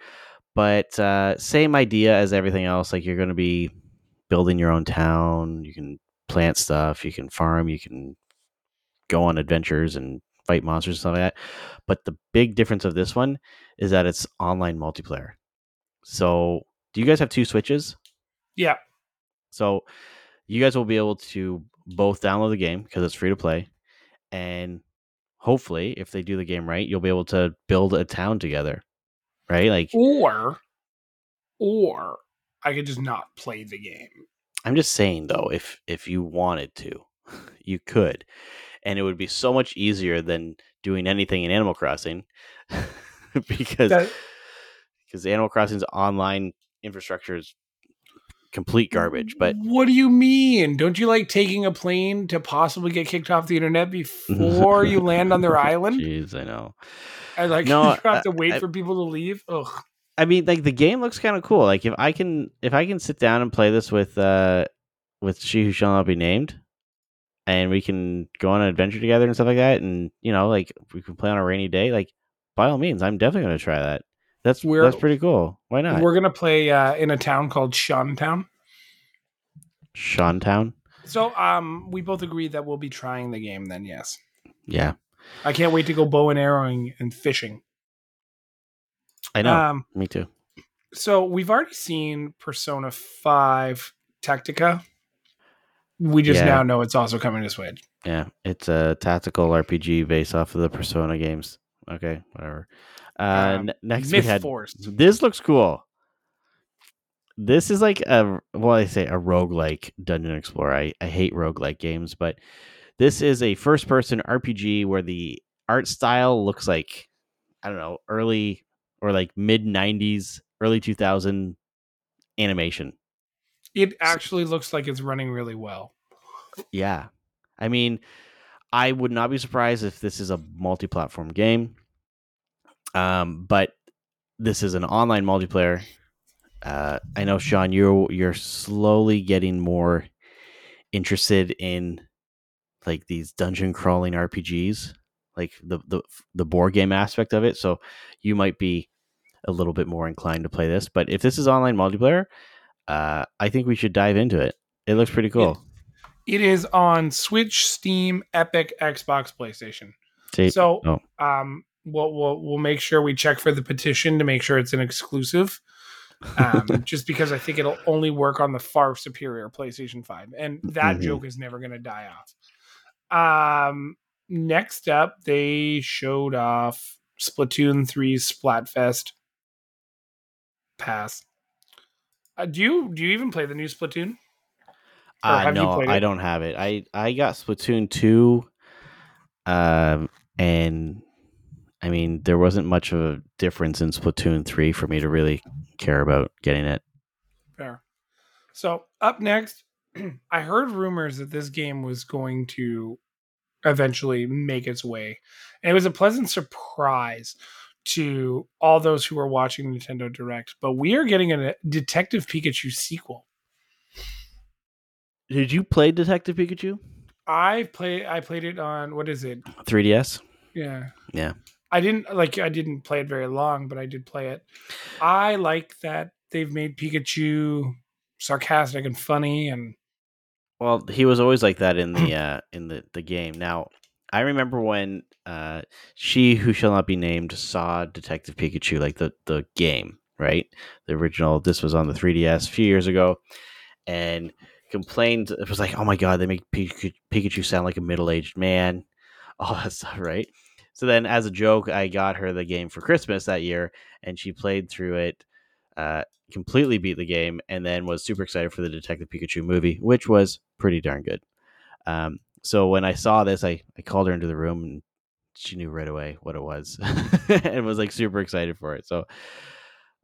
but uh, same idea as everything else, like you're going to be building your own town, you can plant stuff, you can farm, you can go on adventures and fight monsters and stuff like that, but the big difference of this one is that it's online multiplayer. So, do you guys have two Switches? Yeah. So, you guys will be able to both download the game because it's free to play, and hopefully if they do the game right, you'll be able to build a town together, right? Like, or or I could just not play the game. I'm just saying, though, if if you wanted to, you could. And it would be so much easier than doing anything in Animal Crossing because that, because Animal Crossing's online infrastructure is complete garbage. But what do you mean? Don't you like taking a plane to possibly get kicked off the internet before you land on their island? Jeez, I know. And like no, you have to wait I, for people to leave. Ugh. I mean, like the game looks kind of cool. Like if I can, if I can sit down and play this with, uh, with She Who Shall Not Be Named, and we can go on an adventure together and stuff like that, and you know, like we can play on a rainy day. Like by all means, I'm definitely going to try that. That's we're, that's pretty cool. Why not? We're gonna play uh, in a town called Shantown. Shantown. So, um, we both agree that we'll be trying the game. Then, yes. Yeah. I can't wait to go bow and arrowing and fishing. I know. Um, Me too. So we've already seen Persona five Tactica. We just yeah. now know it's also coming to Switch. Yeah, it's a tactical R P G based off of the Persona games. Okay, whatever. Uh, um, next Myth we had Forest. This looks cool. This is like a well, I say a roguelike dungeon explorer. I, I hate roguelike games, but this is a first person R P G where the art style looks like, I don't know, early or like mid nineties, early two thousand animation. It actually looks like it's running really well. Yeah. I mean, I would not be surprised if this is a multi-platform game. Um, but this is an online multiplayer. Uh, I know, Sean, you're you're slowly getting more interested in like these dungeon crawling R P Gs, like the the the board game aspect of it. So you might be a little bit more inclined to play this. But if this is online multiplayer, uh, I think we should dive into it. It looks pretty cool. It, it is on Switch, Steam, Epic, Xbox, PlayStation. See, so, oh. um. We'll, we'll we'll make sure we check for the petition to make sure it's an exclusive, um, just because I think it'll only work on the far superior PlayStation five, and that mm-hmm. joke is never going to die off. Um, next up, they showed off Splatoon three's Splatfest. Pass. Uh, do you do you even play the new Splatoon? Uh, no, I don't have it. I I got Splatoon two, um, and. I mean, there wasn't much of a difference in Splatoon three for me to really care about getting it. Fair. So up next, I heard rumors that this game was going to eventually make its way. And it was a pleasant surprise to all those who were watching Nintendo Direct. But we are getting a Detective Pikachu sequel. Did you play Detective Pikachu? I play. I played it on, what is it? three D S? Yeah. Yeah. I didn't like. I didn't play it very long, but I did play it. I like that they've made Pikachu sarcastic and funny, and well, he was always like that in the uh, in the, the game. Now, I remember when uh, She Who Shall Not Be Named saw Detective Pikachu, like the the game, right? The original. This was on the three D S a few years ago, and complained. It was like, oh my god, they make Pikachu, Pikachu sound like a middle aged man. All that stuff, right? So then, as a joke, I got her the game for Christmas that year, and she played through it, uh, completely beat the game, and then was super excited for the Detective Pikachu movie, which was pretty darn good. Um, so when I saw this, I, I called her into the room, and she knew right away what it was and was like super excited for it. So,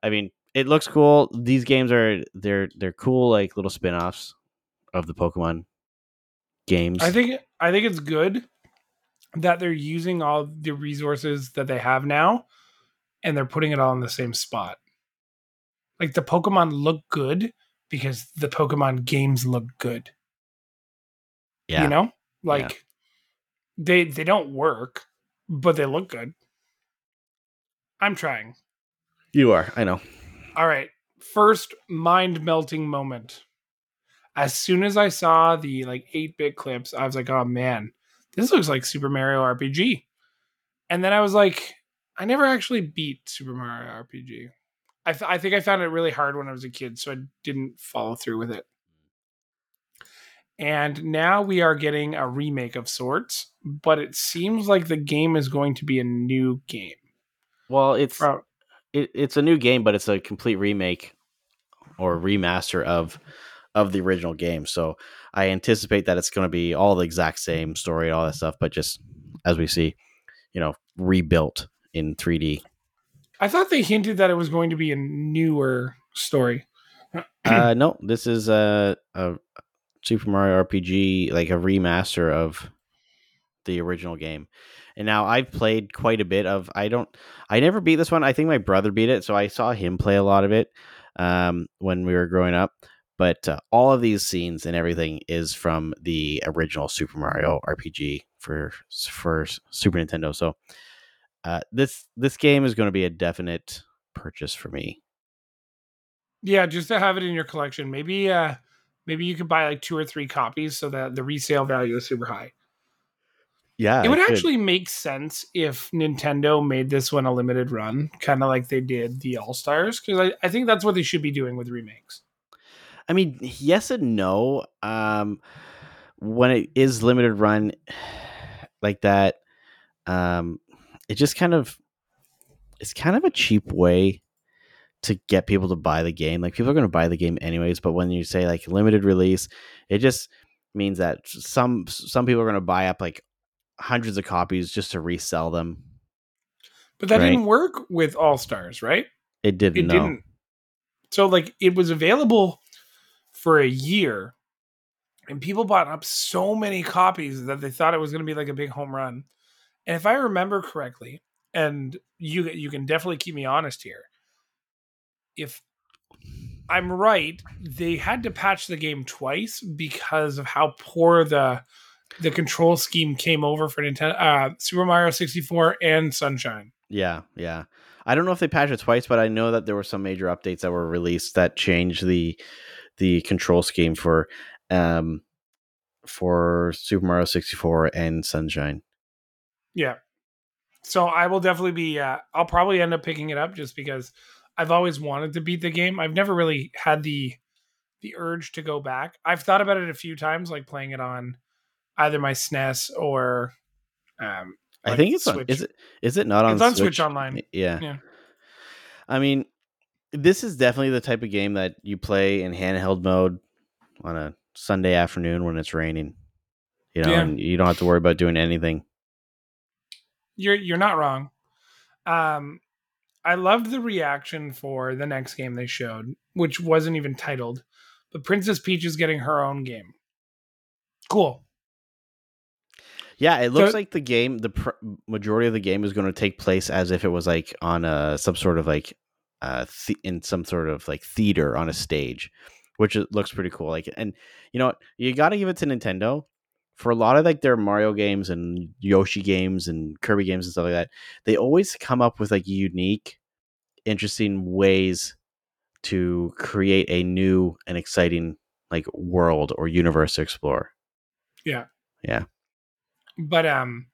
I mean, it looks cool. These games are they're they're cool, like little spin-offs of the Pokemon games. I think I think it's good that they're using all the resources that they have now and they're putting it all in the same spot. Like the Pokemon look good because the Pokemon games look good. Yeah. You know, like yeah. they, they don't work, but they look good. I'm trying. You are. I know. All right. First mind melting moment. As soon as I saw the like eight bit clips, I was like, oh man, this looks like Super Mario R P G. And then I was like, I never actually beat Super Mario R P G. I, th- I think I found it really hard when I was a kid, so I didn't follow through with it. And now we are getting a remake of sorts, but it seems like the game is going to be a new game. Well, it's, uh, it, it's a new game, but it's a complete remake or remaster of of the original game. So I anticipate that it's going to be all the exact same story and all that stuff, but just as we see, you know, rebuilt in three D. I thought they hinted that it was going to be a newer story. uh, no, this is a, a Super Mario R P G, like a remaster of the original game. And now I've played quite a bit of, I don't, I never beat this one. I think my brother beat it. So I saw him play a lot of it um, when we were growing up. But uh, all of these scenes and everything is from the original Super Mario R P G for for Super Nintendo. So uh, this this game is going to be a definite purchase for me. Yeah, just to have it in your collection. Maybe uh, maybe you could buy like two or three copies so that the resale value is super high. Yeah, it would it actually make sense if Nintendo made this one a limited run, kind of like they did the All-Stars, because I, I think that's what they should be doing with remakes. I mean, yes and no. Um, when it is limited run like that, um, it just kind of, it's kind of a cheap way to get people to buy the game. Like, people are going to buy the game anyways, but when you say like limited release, it just means that some, some people are going to buy up like hundreds of copies just to resell them. But that right? didn't work with All-Stars, right? It didn't. It no. didn't. So like it was available for a year, and people bought up so many copies that they thought it was going to be like a big home run. And if I remember correctly, and you you can definitely keep me honest here, if I'm right, they had to patch the game twice because of how poor the the control scheme came over for Nintendo, uh, Super Mario sixty-four and Sunshine. Yeah, yeah. I don't know if they patched it twice, but I know that there were some major updates that were released that changed the the control scheme for um for Super Mario sixty-four and Sunshine. Yeah. So I will definitely be uh, I'll probably end up picking it up just because I've always wanted to beat the game. I've never really had the the urge to go back. I've thought about it a few times, like playing it on either my S N E S or um like I think it's Switch. On, is it is it not on It's on Switch, Switch Online. Yeah. yeah. I mean, this is definitely the type of game that you play in handheld mode on a Sunday afternoon when it's raining. You know, yeah. and you don't have to worry about doing anything. You're you're not wrong. Um, I loved the reaction for the next game they showed, which wasn't even titled, but Princess Peach is getting her own game. Cool. Yeah, it looks so, like the game, the pr- majority of the game is going to take place as if it was like on a some sort of like uh, th- in some sort of like theater on a stage, which is, looks pretty cool. Like, and you know, you got to give it to Nintendo for a lot of like their Mario games and Yoshi games and Kirby games and stuff like that. They always come up with like unique, interesting ways to create a new and exciting like world or universe to explore. Yeah. Yeah. But um,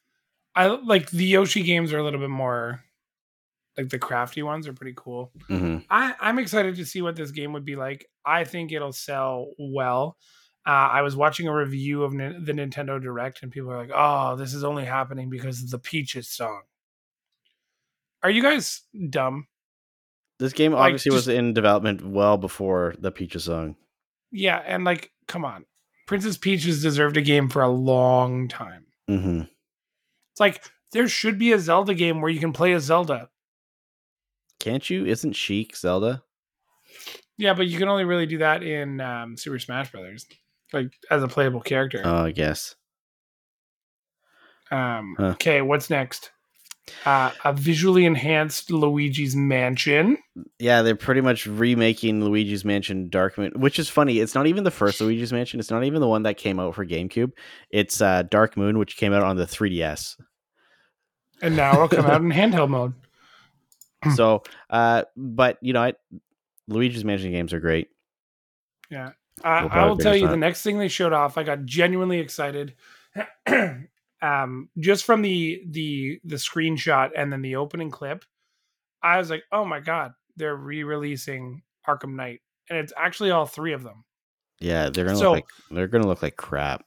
I like the Yoshi games are a little bit more like the crafty ones are pretty cool. Mm-hmm. I, I'm excited to see what this game would be like. I think it'll sell well. Uh, I was watching a review of Ni- the Nintendo Direct and people are like, oh, this is only happening because of the Peaches song. Are you guys dumb? This game obviously like, just, was in development well before the Peaches song. Yeah. And like, come on. Princess Peach has deserved a game for a long time. Mm-hmm. It's like there should be a Zelda game where you can play a Zelda. Can't you? Isn't Sheik Zelda? Yeah, but you can only really do that in um, Super Smash Brothers, like as a playable character. Oh, uh, I guess. Um, huh. Okay, what's next? Uh, a visually enhanced Luigi's Mansion. Yeah, they're pretty much remaking Luigi's Mansion Dark Moon, which is funny. It's not even the first Luigi's Mansion. It's not even the one that came out for GameCube. It's uh, Dark Moon, which came out on the three D S. And now it'll come out in handheld mode. So, uh, but, you know, I, Luigi's Mansion games are great. Yeah. I, I will tell you, the next thing they showed off, I got genuinely excited. Um, just from the the the screenshot and then the opening clip, I was like, "Oh my god, they're re-releasing Arkham Knight," and it's actually all three of them. Yeah, they're gonna so, look like, they're gonna look like crap,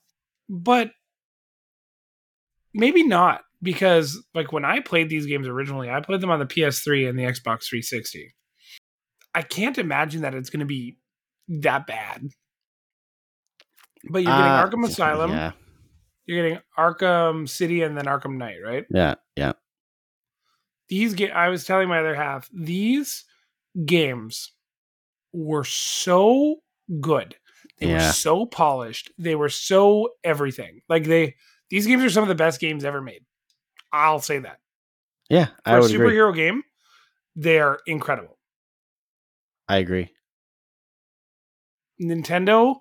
but maybe not because like when I played these games originally, I played them on the P S three and the Xbox three sixty. I can't imagine that it's gonna be that bad. But you're getting uh, Arkham Asylum. Yeah. You're getting Arkham City and then Arkham Knight, right? Yeah, yeah. These get. I was telling my other half, these games were so good. They yeah. were so polished. They were so everything. Like they, these games are some of the best games ever made. I'll say that. Yeah, I would agree. For a superhero game, they are incredible. I agree. Nintendo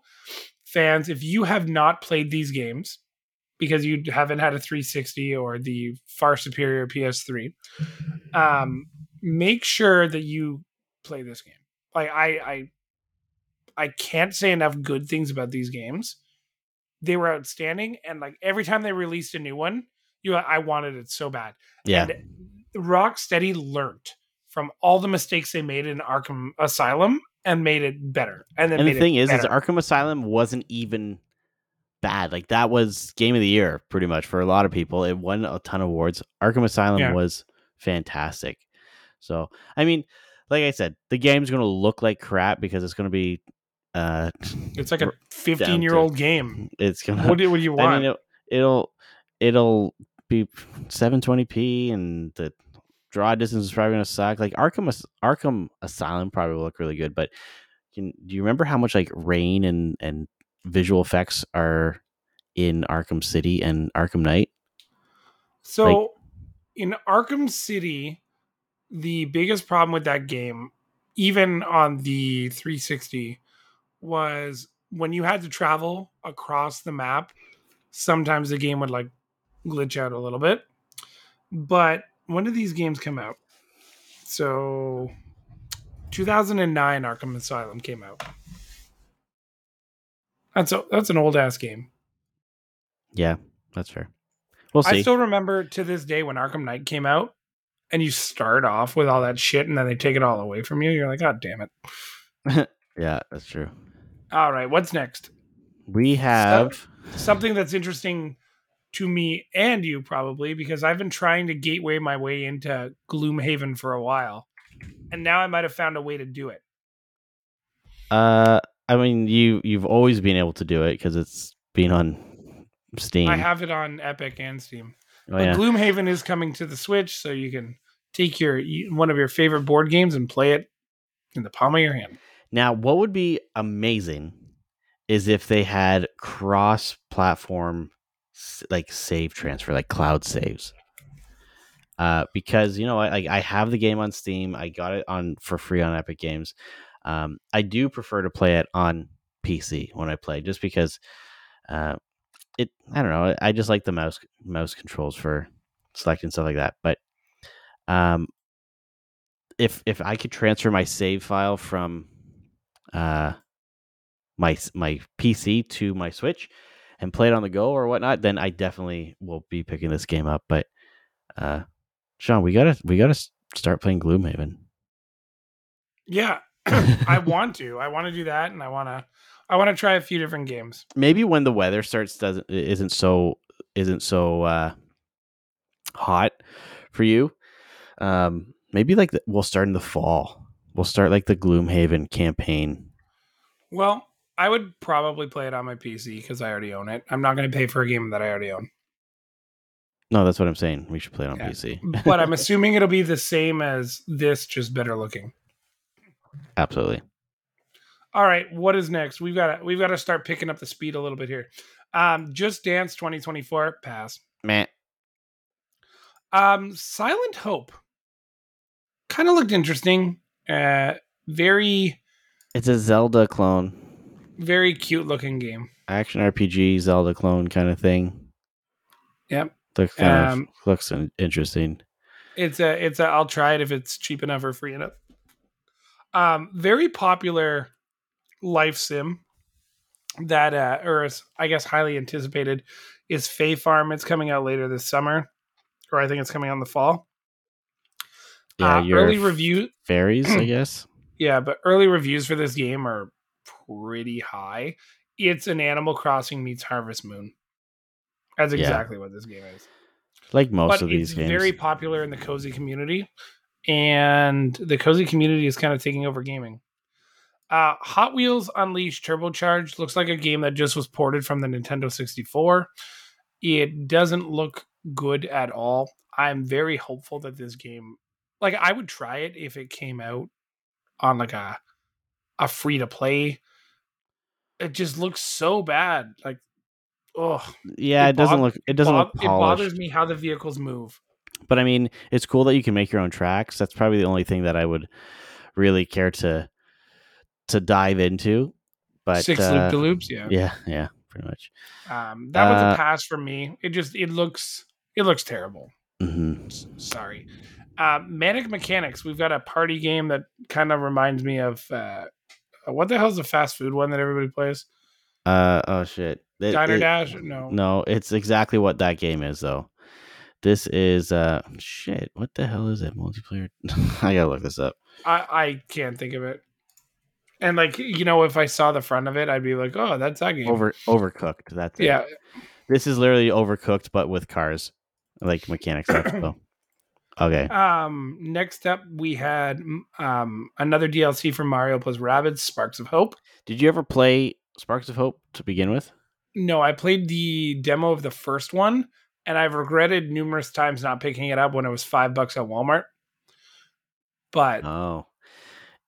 fans, if you have not played these games because you haven't had a three sixty or the far superior P S three, um, make sure that you play this game. Like I, I, I can't say enough good things about these games. They were outstanding, and like every time they released a new one, you, I wanted it so bad. Yeah, and Rocksteady learned from all the mistakes they made in Arkham Asylum and made it better. And, then and made the thing it is, better. is Arkham Asylum wasn't even bad. Like that was game of the year pretty much for a lot of people. It won a ton of awards. Arkham Asylum yeah. was fantastic. So, I mean, like I said, the game's going to look like crap because it's going to be, uh, it's like a fifteen year old game. It's going to, what do you want? I mean, it, it'll, it'll be seven twenty p and the draw distance is probably going to suck. Like Arkham, Arkham Asylum probably will look really good, but can, do you remember how much like rain and, and visual effects are in Arkham City and Arkham Knight? So like, in Arkham City, the biggest problem with that game, even on the three sixty, was when you had to travel across the map, sometimes the game would like glitch out a little bit. But when did these games come out? So two thousand nine Arkham Asylum came out. That's a, that's an old ass game. Yeah, that's fair. We'll see. I still remember to this day when Arkham Knight came out and you start off with all that shit and then they take it all away from you. You're like, God damn it. Yeah, that's true. All right. What's next? We have Stuff, something that's interesting to me and you probably, because I've been trying to gateway my way into Gloomhaven for a while. And now I might've found a way to do it. Uh, I mean, you, you've always been able to do it because it's been on Steam. I have it on Epic and Steam. Oh, but yeah. Gloomhaven is coming to the Switch, so you can take your one of your favorite board games and play it in the palm of your hand. Now, what would be amazing is if they had cross-platform like save transfer, like cloud saves. Uh, because, you know, I, I have the game on Steam. I got it on for free on Epic Games. Um, I do prefer to play it on P C when I play, just because uh, it. I don't know. I just like the mouse mouse controls for selecting stuff like that. But um, if if I could transfer my save file from uh, my my P C to my Switch and play it on the go or whatnot, then I definitely will be picking this game up. But uh, Sean, we gotta we gotta start playing Gloomhaven. Yeah. I want to. I want to do that, and I want to. I want to try a few different games. Maybe when the weather starts doesn't isn't so isn't so uh, hot for you. Um, maybe like the, we'll start in the fall. We'll start like the Gloomhaven campaign. Well, I would probably play it on my P C because I already own it. I'm not going to pay for a game that I already own. No, that's what I'm saying. We should play it on yeah. P C. But I'm assuming it'll be the same as this, just better looking. Absolutely. All right, what is next? We've got to we've got to start picking up the speed a little bit here. Um, Just Dance twenty twenty-four, pass. Meh. Um, Silent Hope kind of looked interesting. Uh, very. It's a Zelda clone. Very cute looking game. Action R P G, Zelda clone kind of thing. Yep. Looks kind um, of looks interesting. It's a it's a. I'll try it if it's cheap enough or free enough. Um, very popular life sim that, uh, or is, I guess highly anticipated, is Fae Farm. It's coming out later this summer, or I think it's coming out in the fall. Yeah, uh, early review varies, I guess. Yeah, but early reviews for this game are pretty high. It's an Animal Crossing meets Harvest Moon. That's exactly yeah. what this game is. Like most but of these games, very popular in the cozy community. And the cozy community is kind of taking over gaming. Uh, Hot Wheels Unleashed Turbocharged looks like a game that just was ported from the Nintendo sixty-four. It doesn't look good at all. I'm very hopeful that this game, like, I would try it if it came out on like a a free to play. It just looks so bad. Like, oh yeah, it, it doesn't bo- look. It doesn't bo- look. Polished. It bothers me how the vehicles move. But I mean, it's cool that you can make your own tracks. That's probably the only thing that I would really care to. to dive into, but six uh, loop to loops, yeah, yeah, yeah, pretty much. Um, that was uh, a pass for me. It just it looks it looks terrible. Mm-hmm. S- sorry, uh, Manic Mechanics. We've got a party game that kind of reminds me of uh, what the hell's the fast food one that everybody plays? Uh oh shit, it, Diner it, Dash? No, no, it's exactly what that game is though. This is uh shit. What the hell is it? Multiplayer? I gotta look this up. I I can't think of it. And like, you know, if I saw the front of it, I'd be like, "Oh, that's that game." Over Overcooked. That's it. Yeah. This is literally Overcooked, but with cars, like mechanics. So. Okay. Um. Next up, we had um another D L C for Mario Plus Rabbids Sparks of Hope. Did you ever play Sparks of Hope to begin with? No, I played the demo of the first one, and I've regretted numerous times not picking it up when it was five bucks at Walmart. But oh.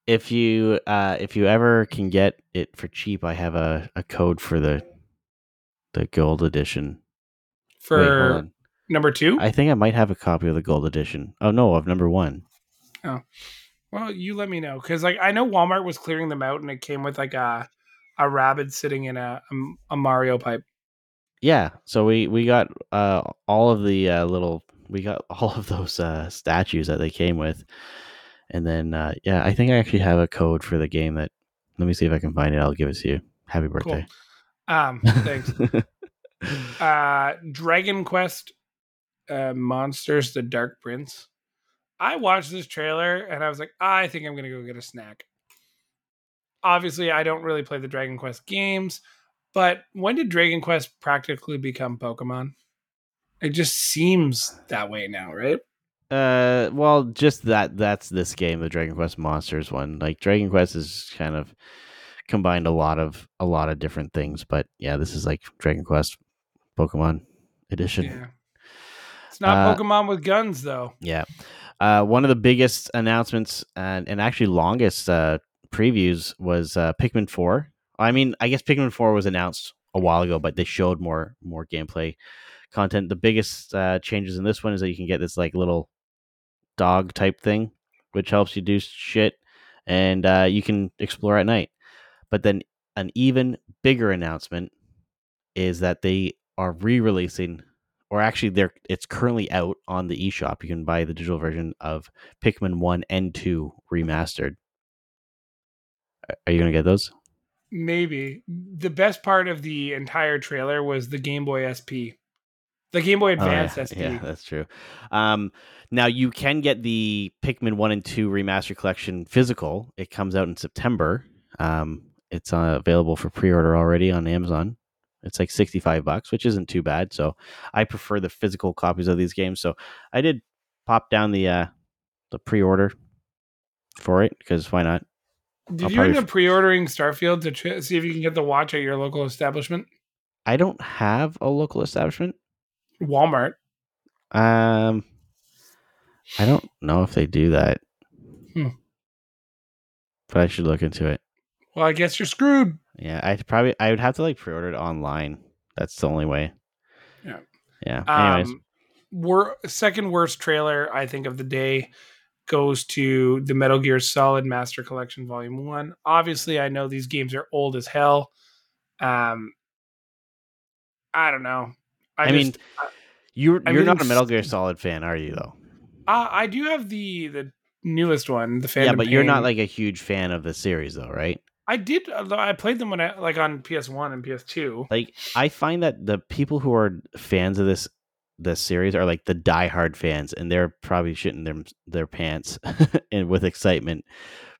If you uh, if you ever can get it for cheap, I have a, a code for the the gold edition. For Wait, number two? I think I might have a copy of the gold edition. Oh no, of number one. Oh. Well, you let me know. Because like I know Walmart was clearing them out and it came with like a a rabbit sitting in a a Mario pipe. Yeah. So we, we got uh, all of the uh, little we got all of those uh, statues that they came with. And then, uh, yeah, I think I actually have a code for the game that, let me see if I can find it. I'll give it to you. Happy birthday. Cool. Um, thanks. uh, Dragon Quest uh, Monsters, The Dark Prince. I watched this trailer and I was like, I think I'm going to go get a snack. Obviously, I don't really play the Dragon Quest games, but when did Dragon Quest practically become Pokemon? It just seems that way now, right? Uh, well, just that that's this game, the Dragon Quest Monsters one. Like Dragon Quest is kind of combined a lot of a lot of different things, but yeah, this is like Dragon Quest Pokemon edition. Yeah. It's not uh, Pokemon with guns though. Yeah. Uh, one of the biggest announcements and, and actually longest uh, previews was uh, Pikmin four. I mean, I guess Pikmin four was announced a while ago, but they showed more more gameplay content. The biggest uh, changes in this one is that you can get this like little dog type thing, which helps you do shit, and uh, you can explore at night. But then an even bigger announcement is that they are re-releasing, or actually they're it's currently out on the eShop. You can buy the digital version of Pikmin one and two remastered. Are you going to get those? Maybe. The best part of the entire trailer was the Game Boy S P. The Game Boy Advance oh, yeah. S P. Yeah, that's true. Um, now, you can get the Pikmin one and two Remaster Collection physical. It comes out in September. Um, it's uh, available for pre-order already on Amazon. It's like sixty-five bucks, which isn't too bad. So I prefer the physical copies of these games. So I did pop down the uh, the pre-order for it, because why not? Did I'll you end up pre-ordering Starfield to tr- see if you can get the watch at your local establishment? I don't have a local establishment. Walmart. Um, I don't know if they do that, hmm. but I should look into it. Well, I guess you're screwed. Yeah, I probably I would have to like pre-order it online. That's the only way. Yeah. Yeah. Anyways, um, wor- second worst trailer I think of the day goes to the Metal Gear Solid Master Collection Volume One. Obviously, I know these games are old as hell. Um, I don't know. I, I just, mean, I, you're you're I mean, not a Metal Gear Solid fan, are you? Though uh, I do have the the newest one, the Phantom. Yeah, but Pain. You're not like a huge fan of the series, though, right? I did. I played them when I like on P S one and P S two. Like, I find that the people who are fans of this this series are like the diehard fans, and they're probably shitting their their pants and with excitement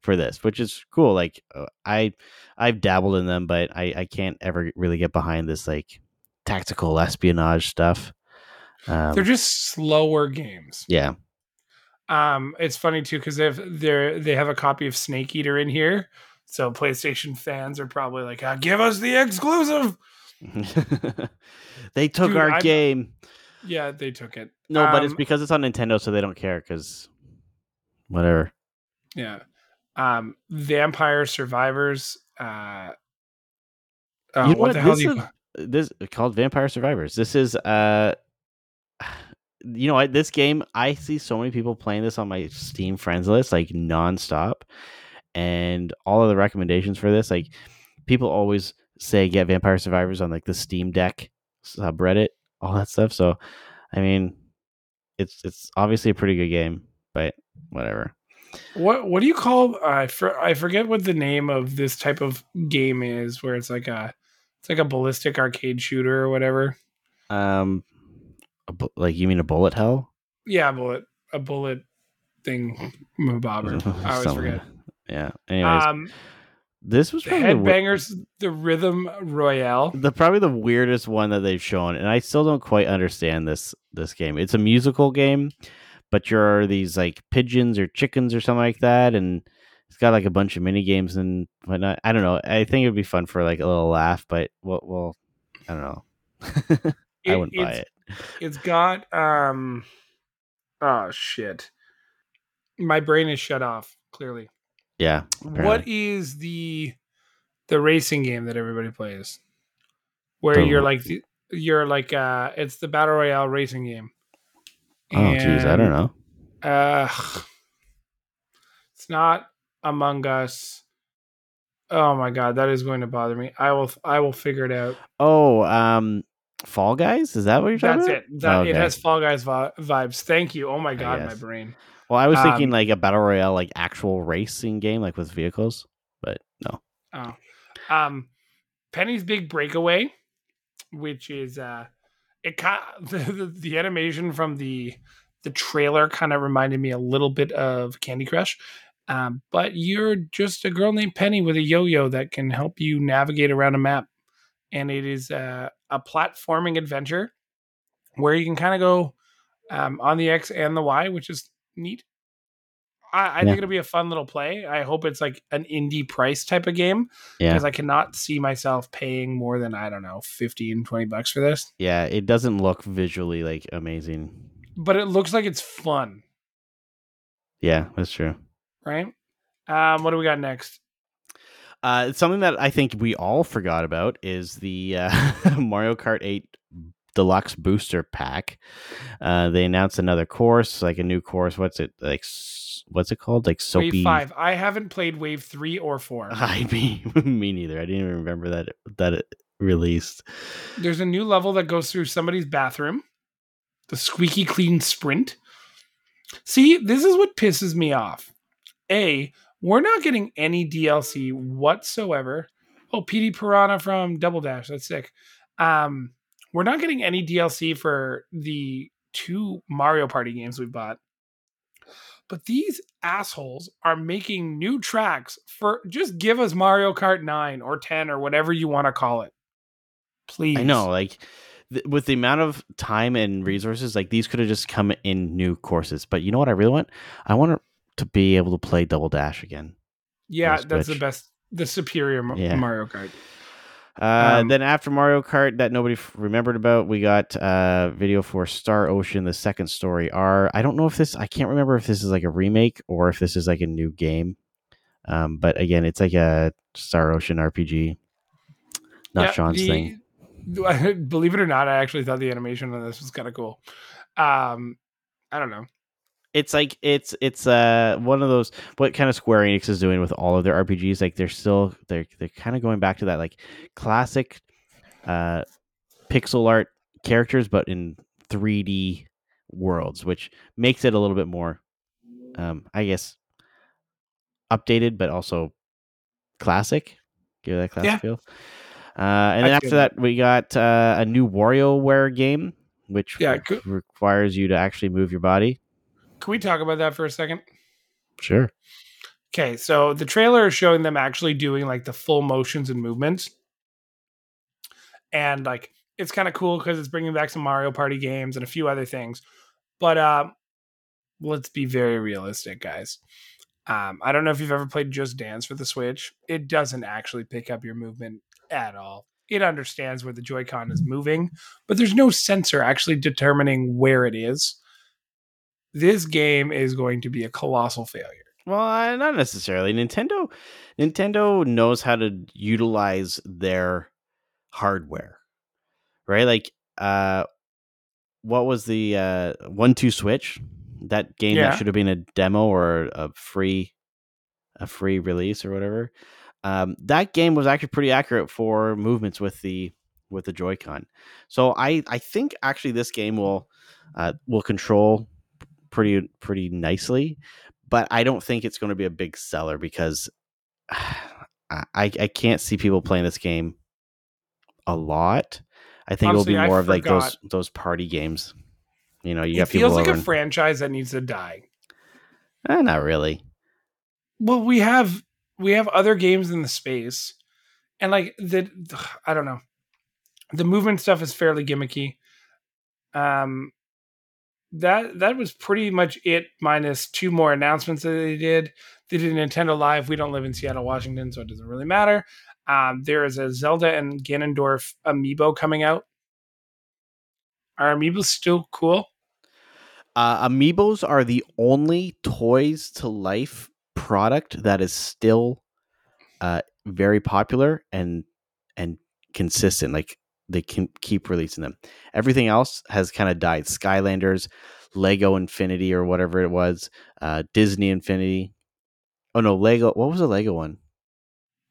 for this, which is cool. Like, I I've dabbled in them, but I I can't ever really get behind this like. Tactical espionage stuff. Um, they're just slower games. Yeah. Um, it's funny too because they have they they have a copy of Snake Eater in here, So PlayStation fans are probably like, ah, give us the exclusive. They took Dude, our I'm... game. Yeah, they took it. No, um, but it's because it's on Nintendo, so they don't care because whatever. Yeah. Um, Vampire Survivors. Uh, uh, you know what, what the hell do you... This is called Vampire Survivors. This is... uh. You know, I, this game, I see so many people playing this on my Steam friends list, like nonstop. And all of the recommendations for this, like people always say, get Vampire Survivors on like the Steam Deck subreddit, all that stuff. So, I mean, it's it's obviously a pretty good game, but whatever. What what do you call? Uh, I for, I forget what the name of this type of game is, where it's like a it's like a ballistic arcade shooter or whatever. Um. Bu- like you mean a bullet hell? Yeah, a bullet, a bullet thing, bobber. I always forget. Yeah. Anyways, um, this was probably Headbangers, the, w- the Rhythm Royale. The probably the weirdest one that they've shown, and I still don't quite understand this this game. It's a musical game, but you're these like pigeons or chickens or something like that, and it's got like a bunch of mini games and whatnot. I don't know. I think it'd be fun for like a little laugh, but well, well I don't know. I wouldn't it, buy it. It's got um oh shit. My brain is shut off, clearly. Yeah. Apparently. What is the the racing game that everybody plays? Where Boom. you're like the, you're like uh it's the Battle Royale racing game. Oh jeez, I don't know. Uh it's not Among Us. Oh my god, that is going to bother me. I will I will figure it out. Oh, um Fall Guys? Is that what you're talking That's about? That's it. That, oh, okay. It has Fall Guys vi- vibes. Thank you. Oh my god, my brain. Well, I was um, thinking like a Battle Royale, like actual racing game, like with vehicles, but no. Oh. Um, Penny's Big Breakaway, which is uh, it kind of, the, the the animation from the the trailer kind of reminded me a little bit of Candy Crush, um, but you're just a girl named Penny with a yo-yo that can help you navigate around a map. And it is a, a platforming adventure where you can kind of go um, on the X and the Y, which is neat. I, I yeah. think it'll be a fun little play. I hope it's like an indie price type of game because yeah. I cannot see myself paying more than, I don't know, fifteen, twenty bucks for this. Yeah, it doesn't look visually like amazing. But it looks like it's fun. Yeah, that's true. Right? Um, what do we got next? Uh, something that I think we all forgot about is the uh, Mario Kart eight Deluxe Booster Pack. Uh, they announced another course, like a new course. What's it like? What's it called? Like Soapy Wave Five. I haven't played Wave Three or Four. I mean, me neither. I didn't even remember that that it released. There's a new level that goes through somebody's bathroom. The Squeaky Clean Sprint. See, this is what pisses me off. A. We're not getting any D L C whatsoever. Oh, P D Piranha from Double Dash. That's sick. Um, we're not getting any D L C for the two Mario Party games we bought. But these assholes are making new tracks for just give us Mario Kart nine or ten or whatever you want to call it. Please. I know, like... with the amount of time and resources, like these could have just come in new courses. But you know what I really want? I want to... to be able to play Double Dash again. Yeah, that's the best, the superior yeah. Mario Kart. Uh, um, then after Mario Kart that nobody f- remembered about, we got uh video for Star Ocean: The Second Story R. I don't know if this, I can't remember if this is like a remake or if this is like a new game. Um, but again, it's like a Star Ocean R P G. Not yeah, Sean's the, thing. Believe it or not, I actually thought the animation on this was kind of cool. Um, I don't know. It's like it's it's uh one of those what kind of Square Enix is doing with all of their R P Gs, like they're still they're they're kind of going back to that like classic uh pixel art characters but in three D worlds, which makes it a little bit more um I guess updated but also classic. Give it that classic yeah. feel. Uh, and then That's after good. that we got uh, a new WarioWare game, which yeah, re- requires you to actually move your body. Can we talk about that for a second? Sure. Okay, so the trailer is showing them actually doing like the full motions and movements. And like it's kind of cool because it's bringing back some Mario Party games and a few other things. But uh, let's be very realistic, guys. Um, I don't know if you've ever played Just Dance for the Switch. It doesn't actually pick up your movement at all. It understands where the Joy-Con is moving, but there's no sensor actually determining where it is. This game is going to be a colossal failure. Well, not necessarily. Nintendo, Nintendo knows how to utilize their hardware, right? Like, uh, what was the uh, one two Switch? That game yeah. that should have been a demo or a free, a free release or whatever. Um, that game was actually pretty accurate for movements with the with the Joy-Con. So I, I think actually this game will uh, will control pretty pretty nicely, but I don't think it's going to be a big seller because I I can't see people playing this game a lot. I think Honestly, it'll be more I of forgot. like those those party games. You know, you it feels like a and... franchise that needs to die. Eh, not really. Well, we have we have other games in the space, and like the I don't know, the movement stuff is fairly gimmicky. Um, that that was pretty much it, minus two more announcements that they did. They did Nintendo Live. We don't live in Seattle, Washington, so it doesn't really matter. Um, there is a Zelda and Ganondorf amiibo coming out. Are amiibos still cool? Uh, amiibos are the only Toys to Life product that is still uh, very popular and and consistent. Like they can keep releasing them. Everything else has kind of died. Skylanders, Lego Infinity, or whatever it was, uh, Disney Infinity. Oh no, Lego. What was the Lego one?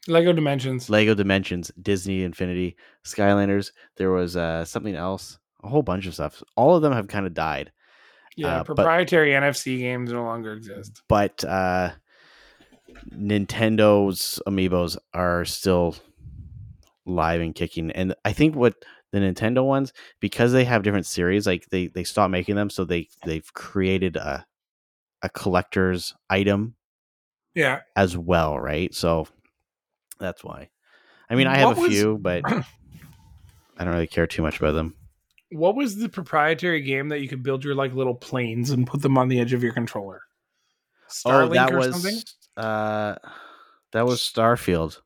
Lego Dimensions. Lego Dimensions. Disney Infinity. Skylanders. There was uh, something else. A whole bunch of stuff. All of them have kind of died. Yeah, uh, proprietary but, N F C games no longer exist. But uh, Nintendo's amiibos are still live and kicking. And I think what the Nintendo ones, because they have different series, like they, they stopped making them, so they, they've created a a collector's item yeah. as well, right? So that's why. I mean, I have what a was... few, but I don't really care too much about them. What was the proprietary game that you could build your like little planes and put them on the edge of your controller? Starlink oh, that or was, something? Uh, that was Starfield.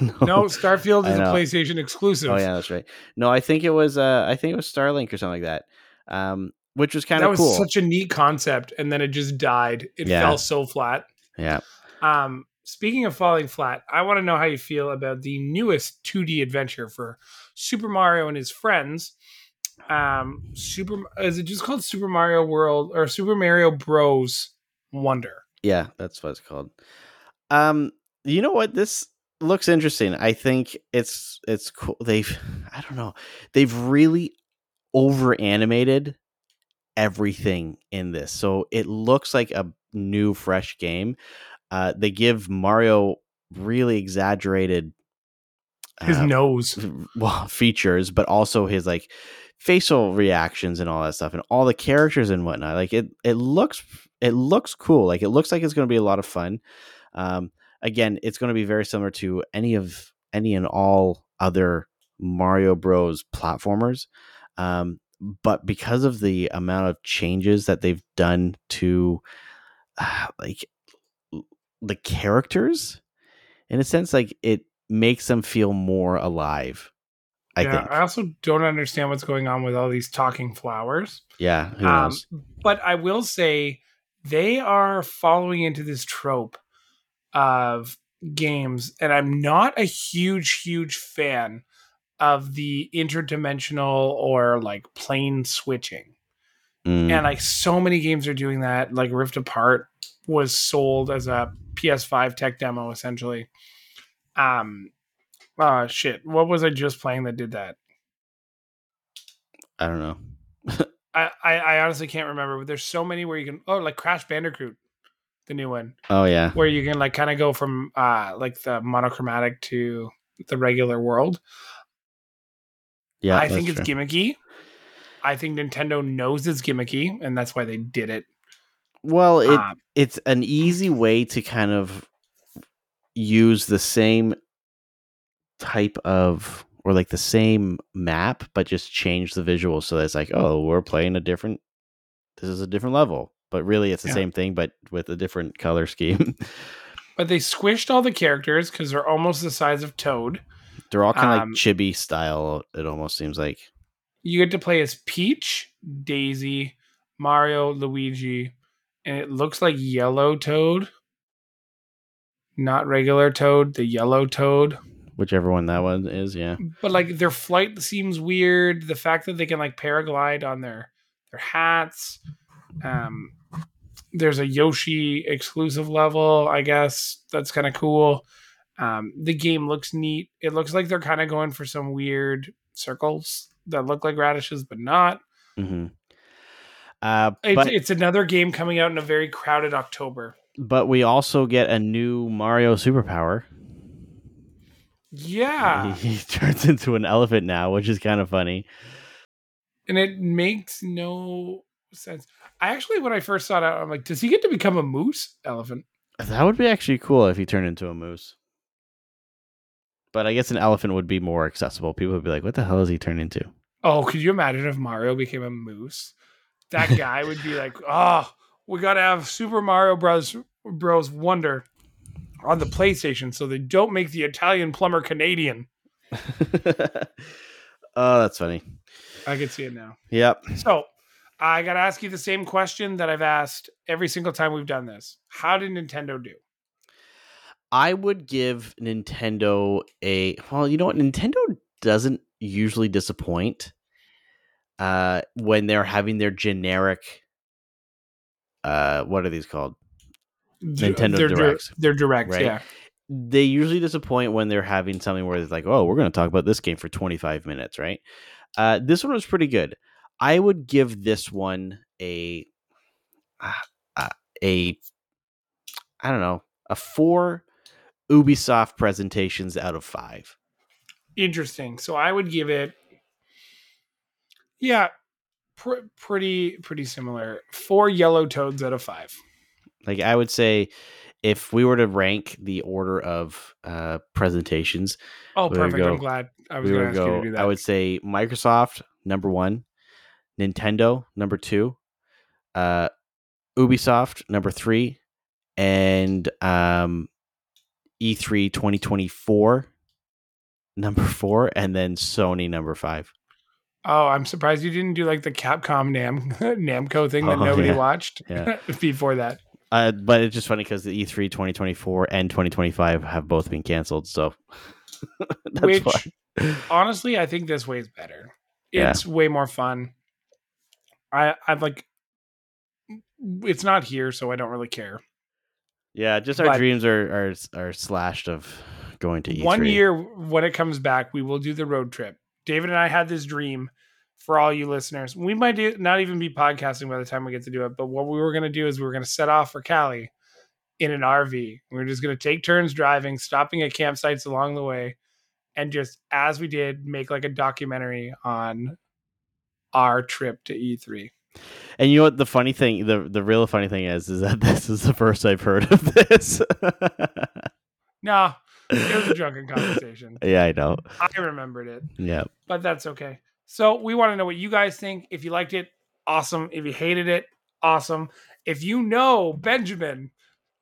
no. no, Starfield is a PlayStation exclusive. Oh yeah, that's right. No, I think it was. Uh, I think it was Starlink or something like that. Um, which was kind of cool. That was such a neat concept, and then it just died. It yeah. fell so flat. Yeah. Um, speaking of falling flat, I want to know how you feel about the newest two D adventure for Super Mario and his friends. Um, Super is it just called Super Mario World or Super Mario Bros. Wonder? Yeah, that's what it's called. Um, you know what? This looks interesting. I think it's it's cool. They've I don't know. They've really over animated everything in this, so it looks like a new, fresh game. Uh, they give Mario really exaggerated his um, nose well, features, but also his like. facial reactions and all that stuff and all the characters and whatnot. Like it, it looks, it looks cool. Like it looks like it's going to be a lot of fun. Um, again, it's going to be very similar to any of any and all other Mario Bros platformers. Um, but because of the amount of changes that they've done to uh, like the characters in a sense, like it makes them feel more alive. I yeah, think. I also don't understand what's going on with all these talking flowers. Yeah, who knows? Um, but I will say they are following into this trope of games, and I'm not a huge, huge fan of the interdimensional or like plane switching. Mm. And like so many games are doing that. Like Rift Apart was sold as a P S five tech demo, essentially. Um. Oh, shit. What was I just playing that did that? I don't know. I, I, I honestly can't remember, but there's so many where you can... Oh, like Crash Bandicoot, the new one. Oh, yeah. Where you can like kind of go from uh, like the monochromatic to the regular world. Yeah, I think it's true. Gimmicky. I think Nintendo knows it's gimmicky, and that's why they did it. Well, it um, it's an easy way to kind of use the same... type of or like the same map but just change the visual so that it's like, oh, we're playing a different this is a different level but really it's the yeah. same thing, but with a different color scheme. But they squished all the characters because they're almost the size of Toad. They're all kind of um, like chibi style. It almost seems like you get to play as Peach, Daisy, Mario, Luigi, and it looks like Yellow Toad, not regular Toad, the Yellow Toad, whichever one that one is. Yeah, but like their flight seems weird. The fact that they can like paraglide on their their hats. Um, there's a Yoshi exclusive level, I guess. That's kind of cool. Um, the game looks neat. It looks like they're kind of going for some weird circles that look like radishes, but not. Mm-hmm. Uh, but it's, it's another game coming out in a very crowded October. But we also get a new Mario superpower. Yeah. He, he turns into an elephant now, which is kind of funny. And it makes no sense. I actually, when I first saw it, I'm like, does he get to become a moose elephant? That would be actually cool if he turned into a moose. But I guess an elephant would be more accessible. People would be like, what the hell is he turned into? Oh, could you imagine if Mario became a moose? That guy would be like, oh, we got to have Super Mario Bros. Bros. Wonder on the PlayStation so they don't make the Italian plumber Canadian. Oh, that's funny. I can see it now. Yep. So I got to ask you the same question that I've asked every single time we've done this. How did Nintendo do? I would give Nintendo a... Well, you know what? Nintendo doesn't usually disappoint uh, when they're having their generic... Uh, what are these called? Nintendo they're, Directs. They're Directs, right? Yeah. They usually disappoint when they're having something where it's like, oh, we're going to talk about this game for twenty-five minutes, right? Uh, this one was pretty good. I would give this one a... Uh, a... I don't know. A four... Ubisoft presentations out of five. Interesting. So I would give it, yeah, pr- pretty pretty similar. Four Yellow Toads out of five. Like I would say, if we were to rank the order of uh, presentations, oh, we perfect. Go, I'm glad I was we going to ask go, you to do that. I would say Microsoft number one, Nintendo number two, uh, Ubisoft number three, and um. E three twenty twenty-four number four, and then Sony number five. Oh, I'm surprised you didn't do like the Capcom Nam- Namco thing that oh, nobody yeah. watched yeah. before that. Uh, but it's just funny because the E three twenty twenty-four and twenty twenty-five have both been canceled. So, that's which why. Honestly, I think this way is better. It's yeah. way more fun. I I'm like, it's not here, so I don't really care. Yeah, just our but dreams are, are are slashed of going to E three. One year when it comes back, we will do the road trip. David and I had this dream for all you listeners. We might do, not even be podcasting by the time we get to do it, but what we were going to do is we were going to set off for Cali in an R V. We were just going to take turns driving, stopping at campsites along the way, and just as we did, make like a documentary on our trip to E three. And you know what the funny thing, the, the real funny thing is, is that this is the first I've heard of this. No, it was a drunken conversation. Yeah, I know. I remembered it. Yeah. But that's okay. So we want to know what you guys think. If you liked it, awesome. If you hated it, awesome. If you know Benjamin,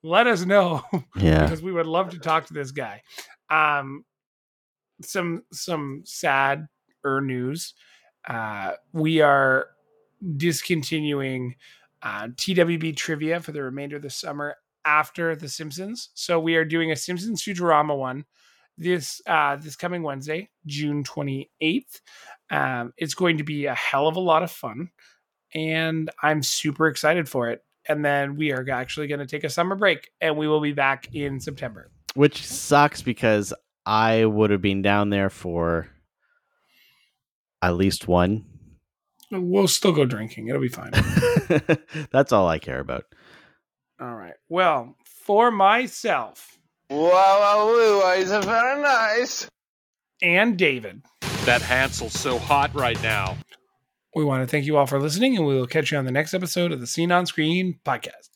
let us know. Yeah. Because we would love to talk to this guy. Um, some, some sad er news. Uh, we are discontinuing uh, T W B trivia for the remainder of the summer after The Simpsons. So we are doing a Simpsons Futurama one this uh, this coming Wednesday, June twenty-eighth. Um, it's going to be a hell of a lot of fun, and I'm super excited for it. And then we are actually going to take a summer break, and we will be back in September. Which sucks because I would have been down there for at least one. We'll still go drinking. It'll be fine. That's all I care about. All right. Well, for myself. Wow, Louis is very nice. And David. That Hansel's so hot right now. We want to thank you all for listening, and we will catch you on the next episode of the Scene on Screen podcast.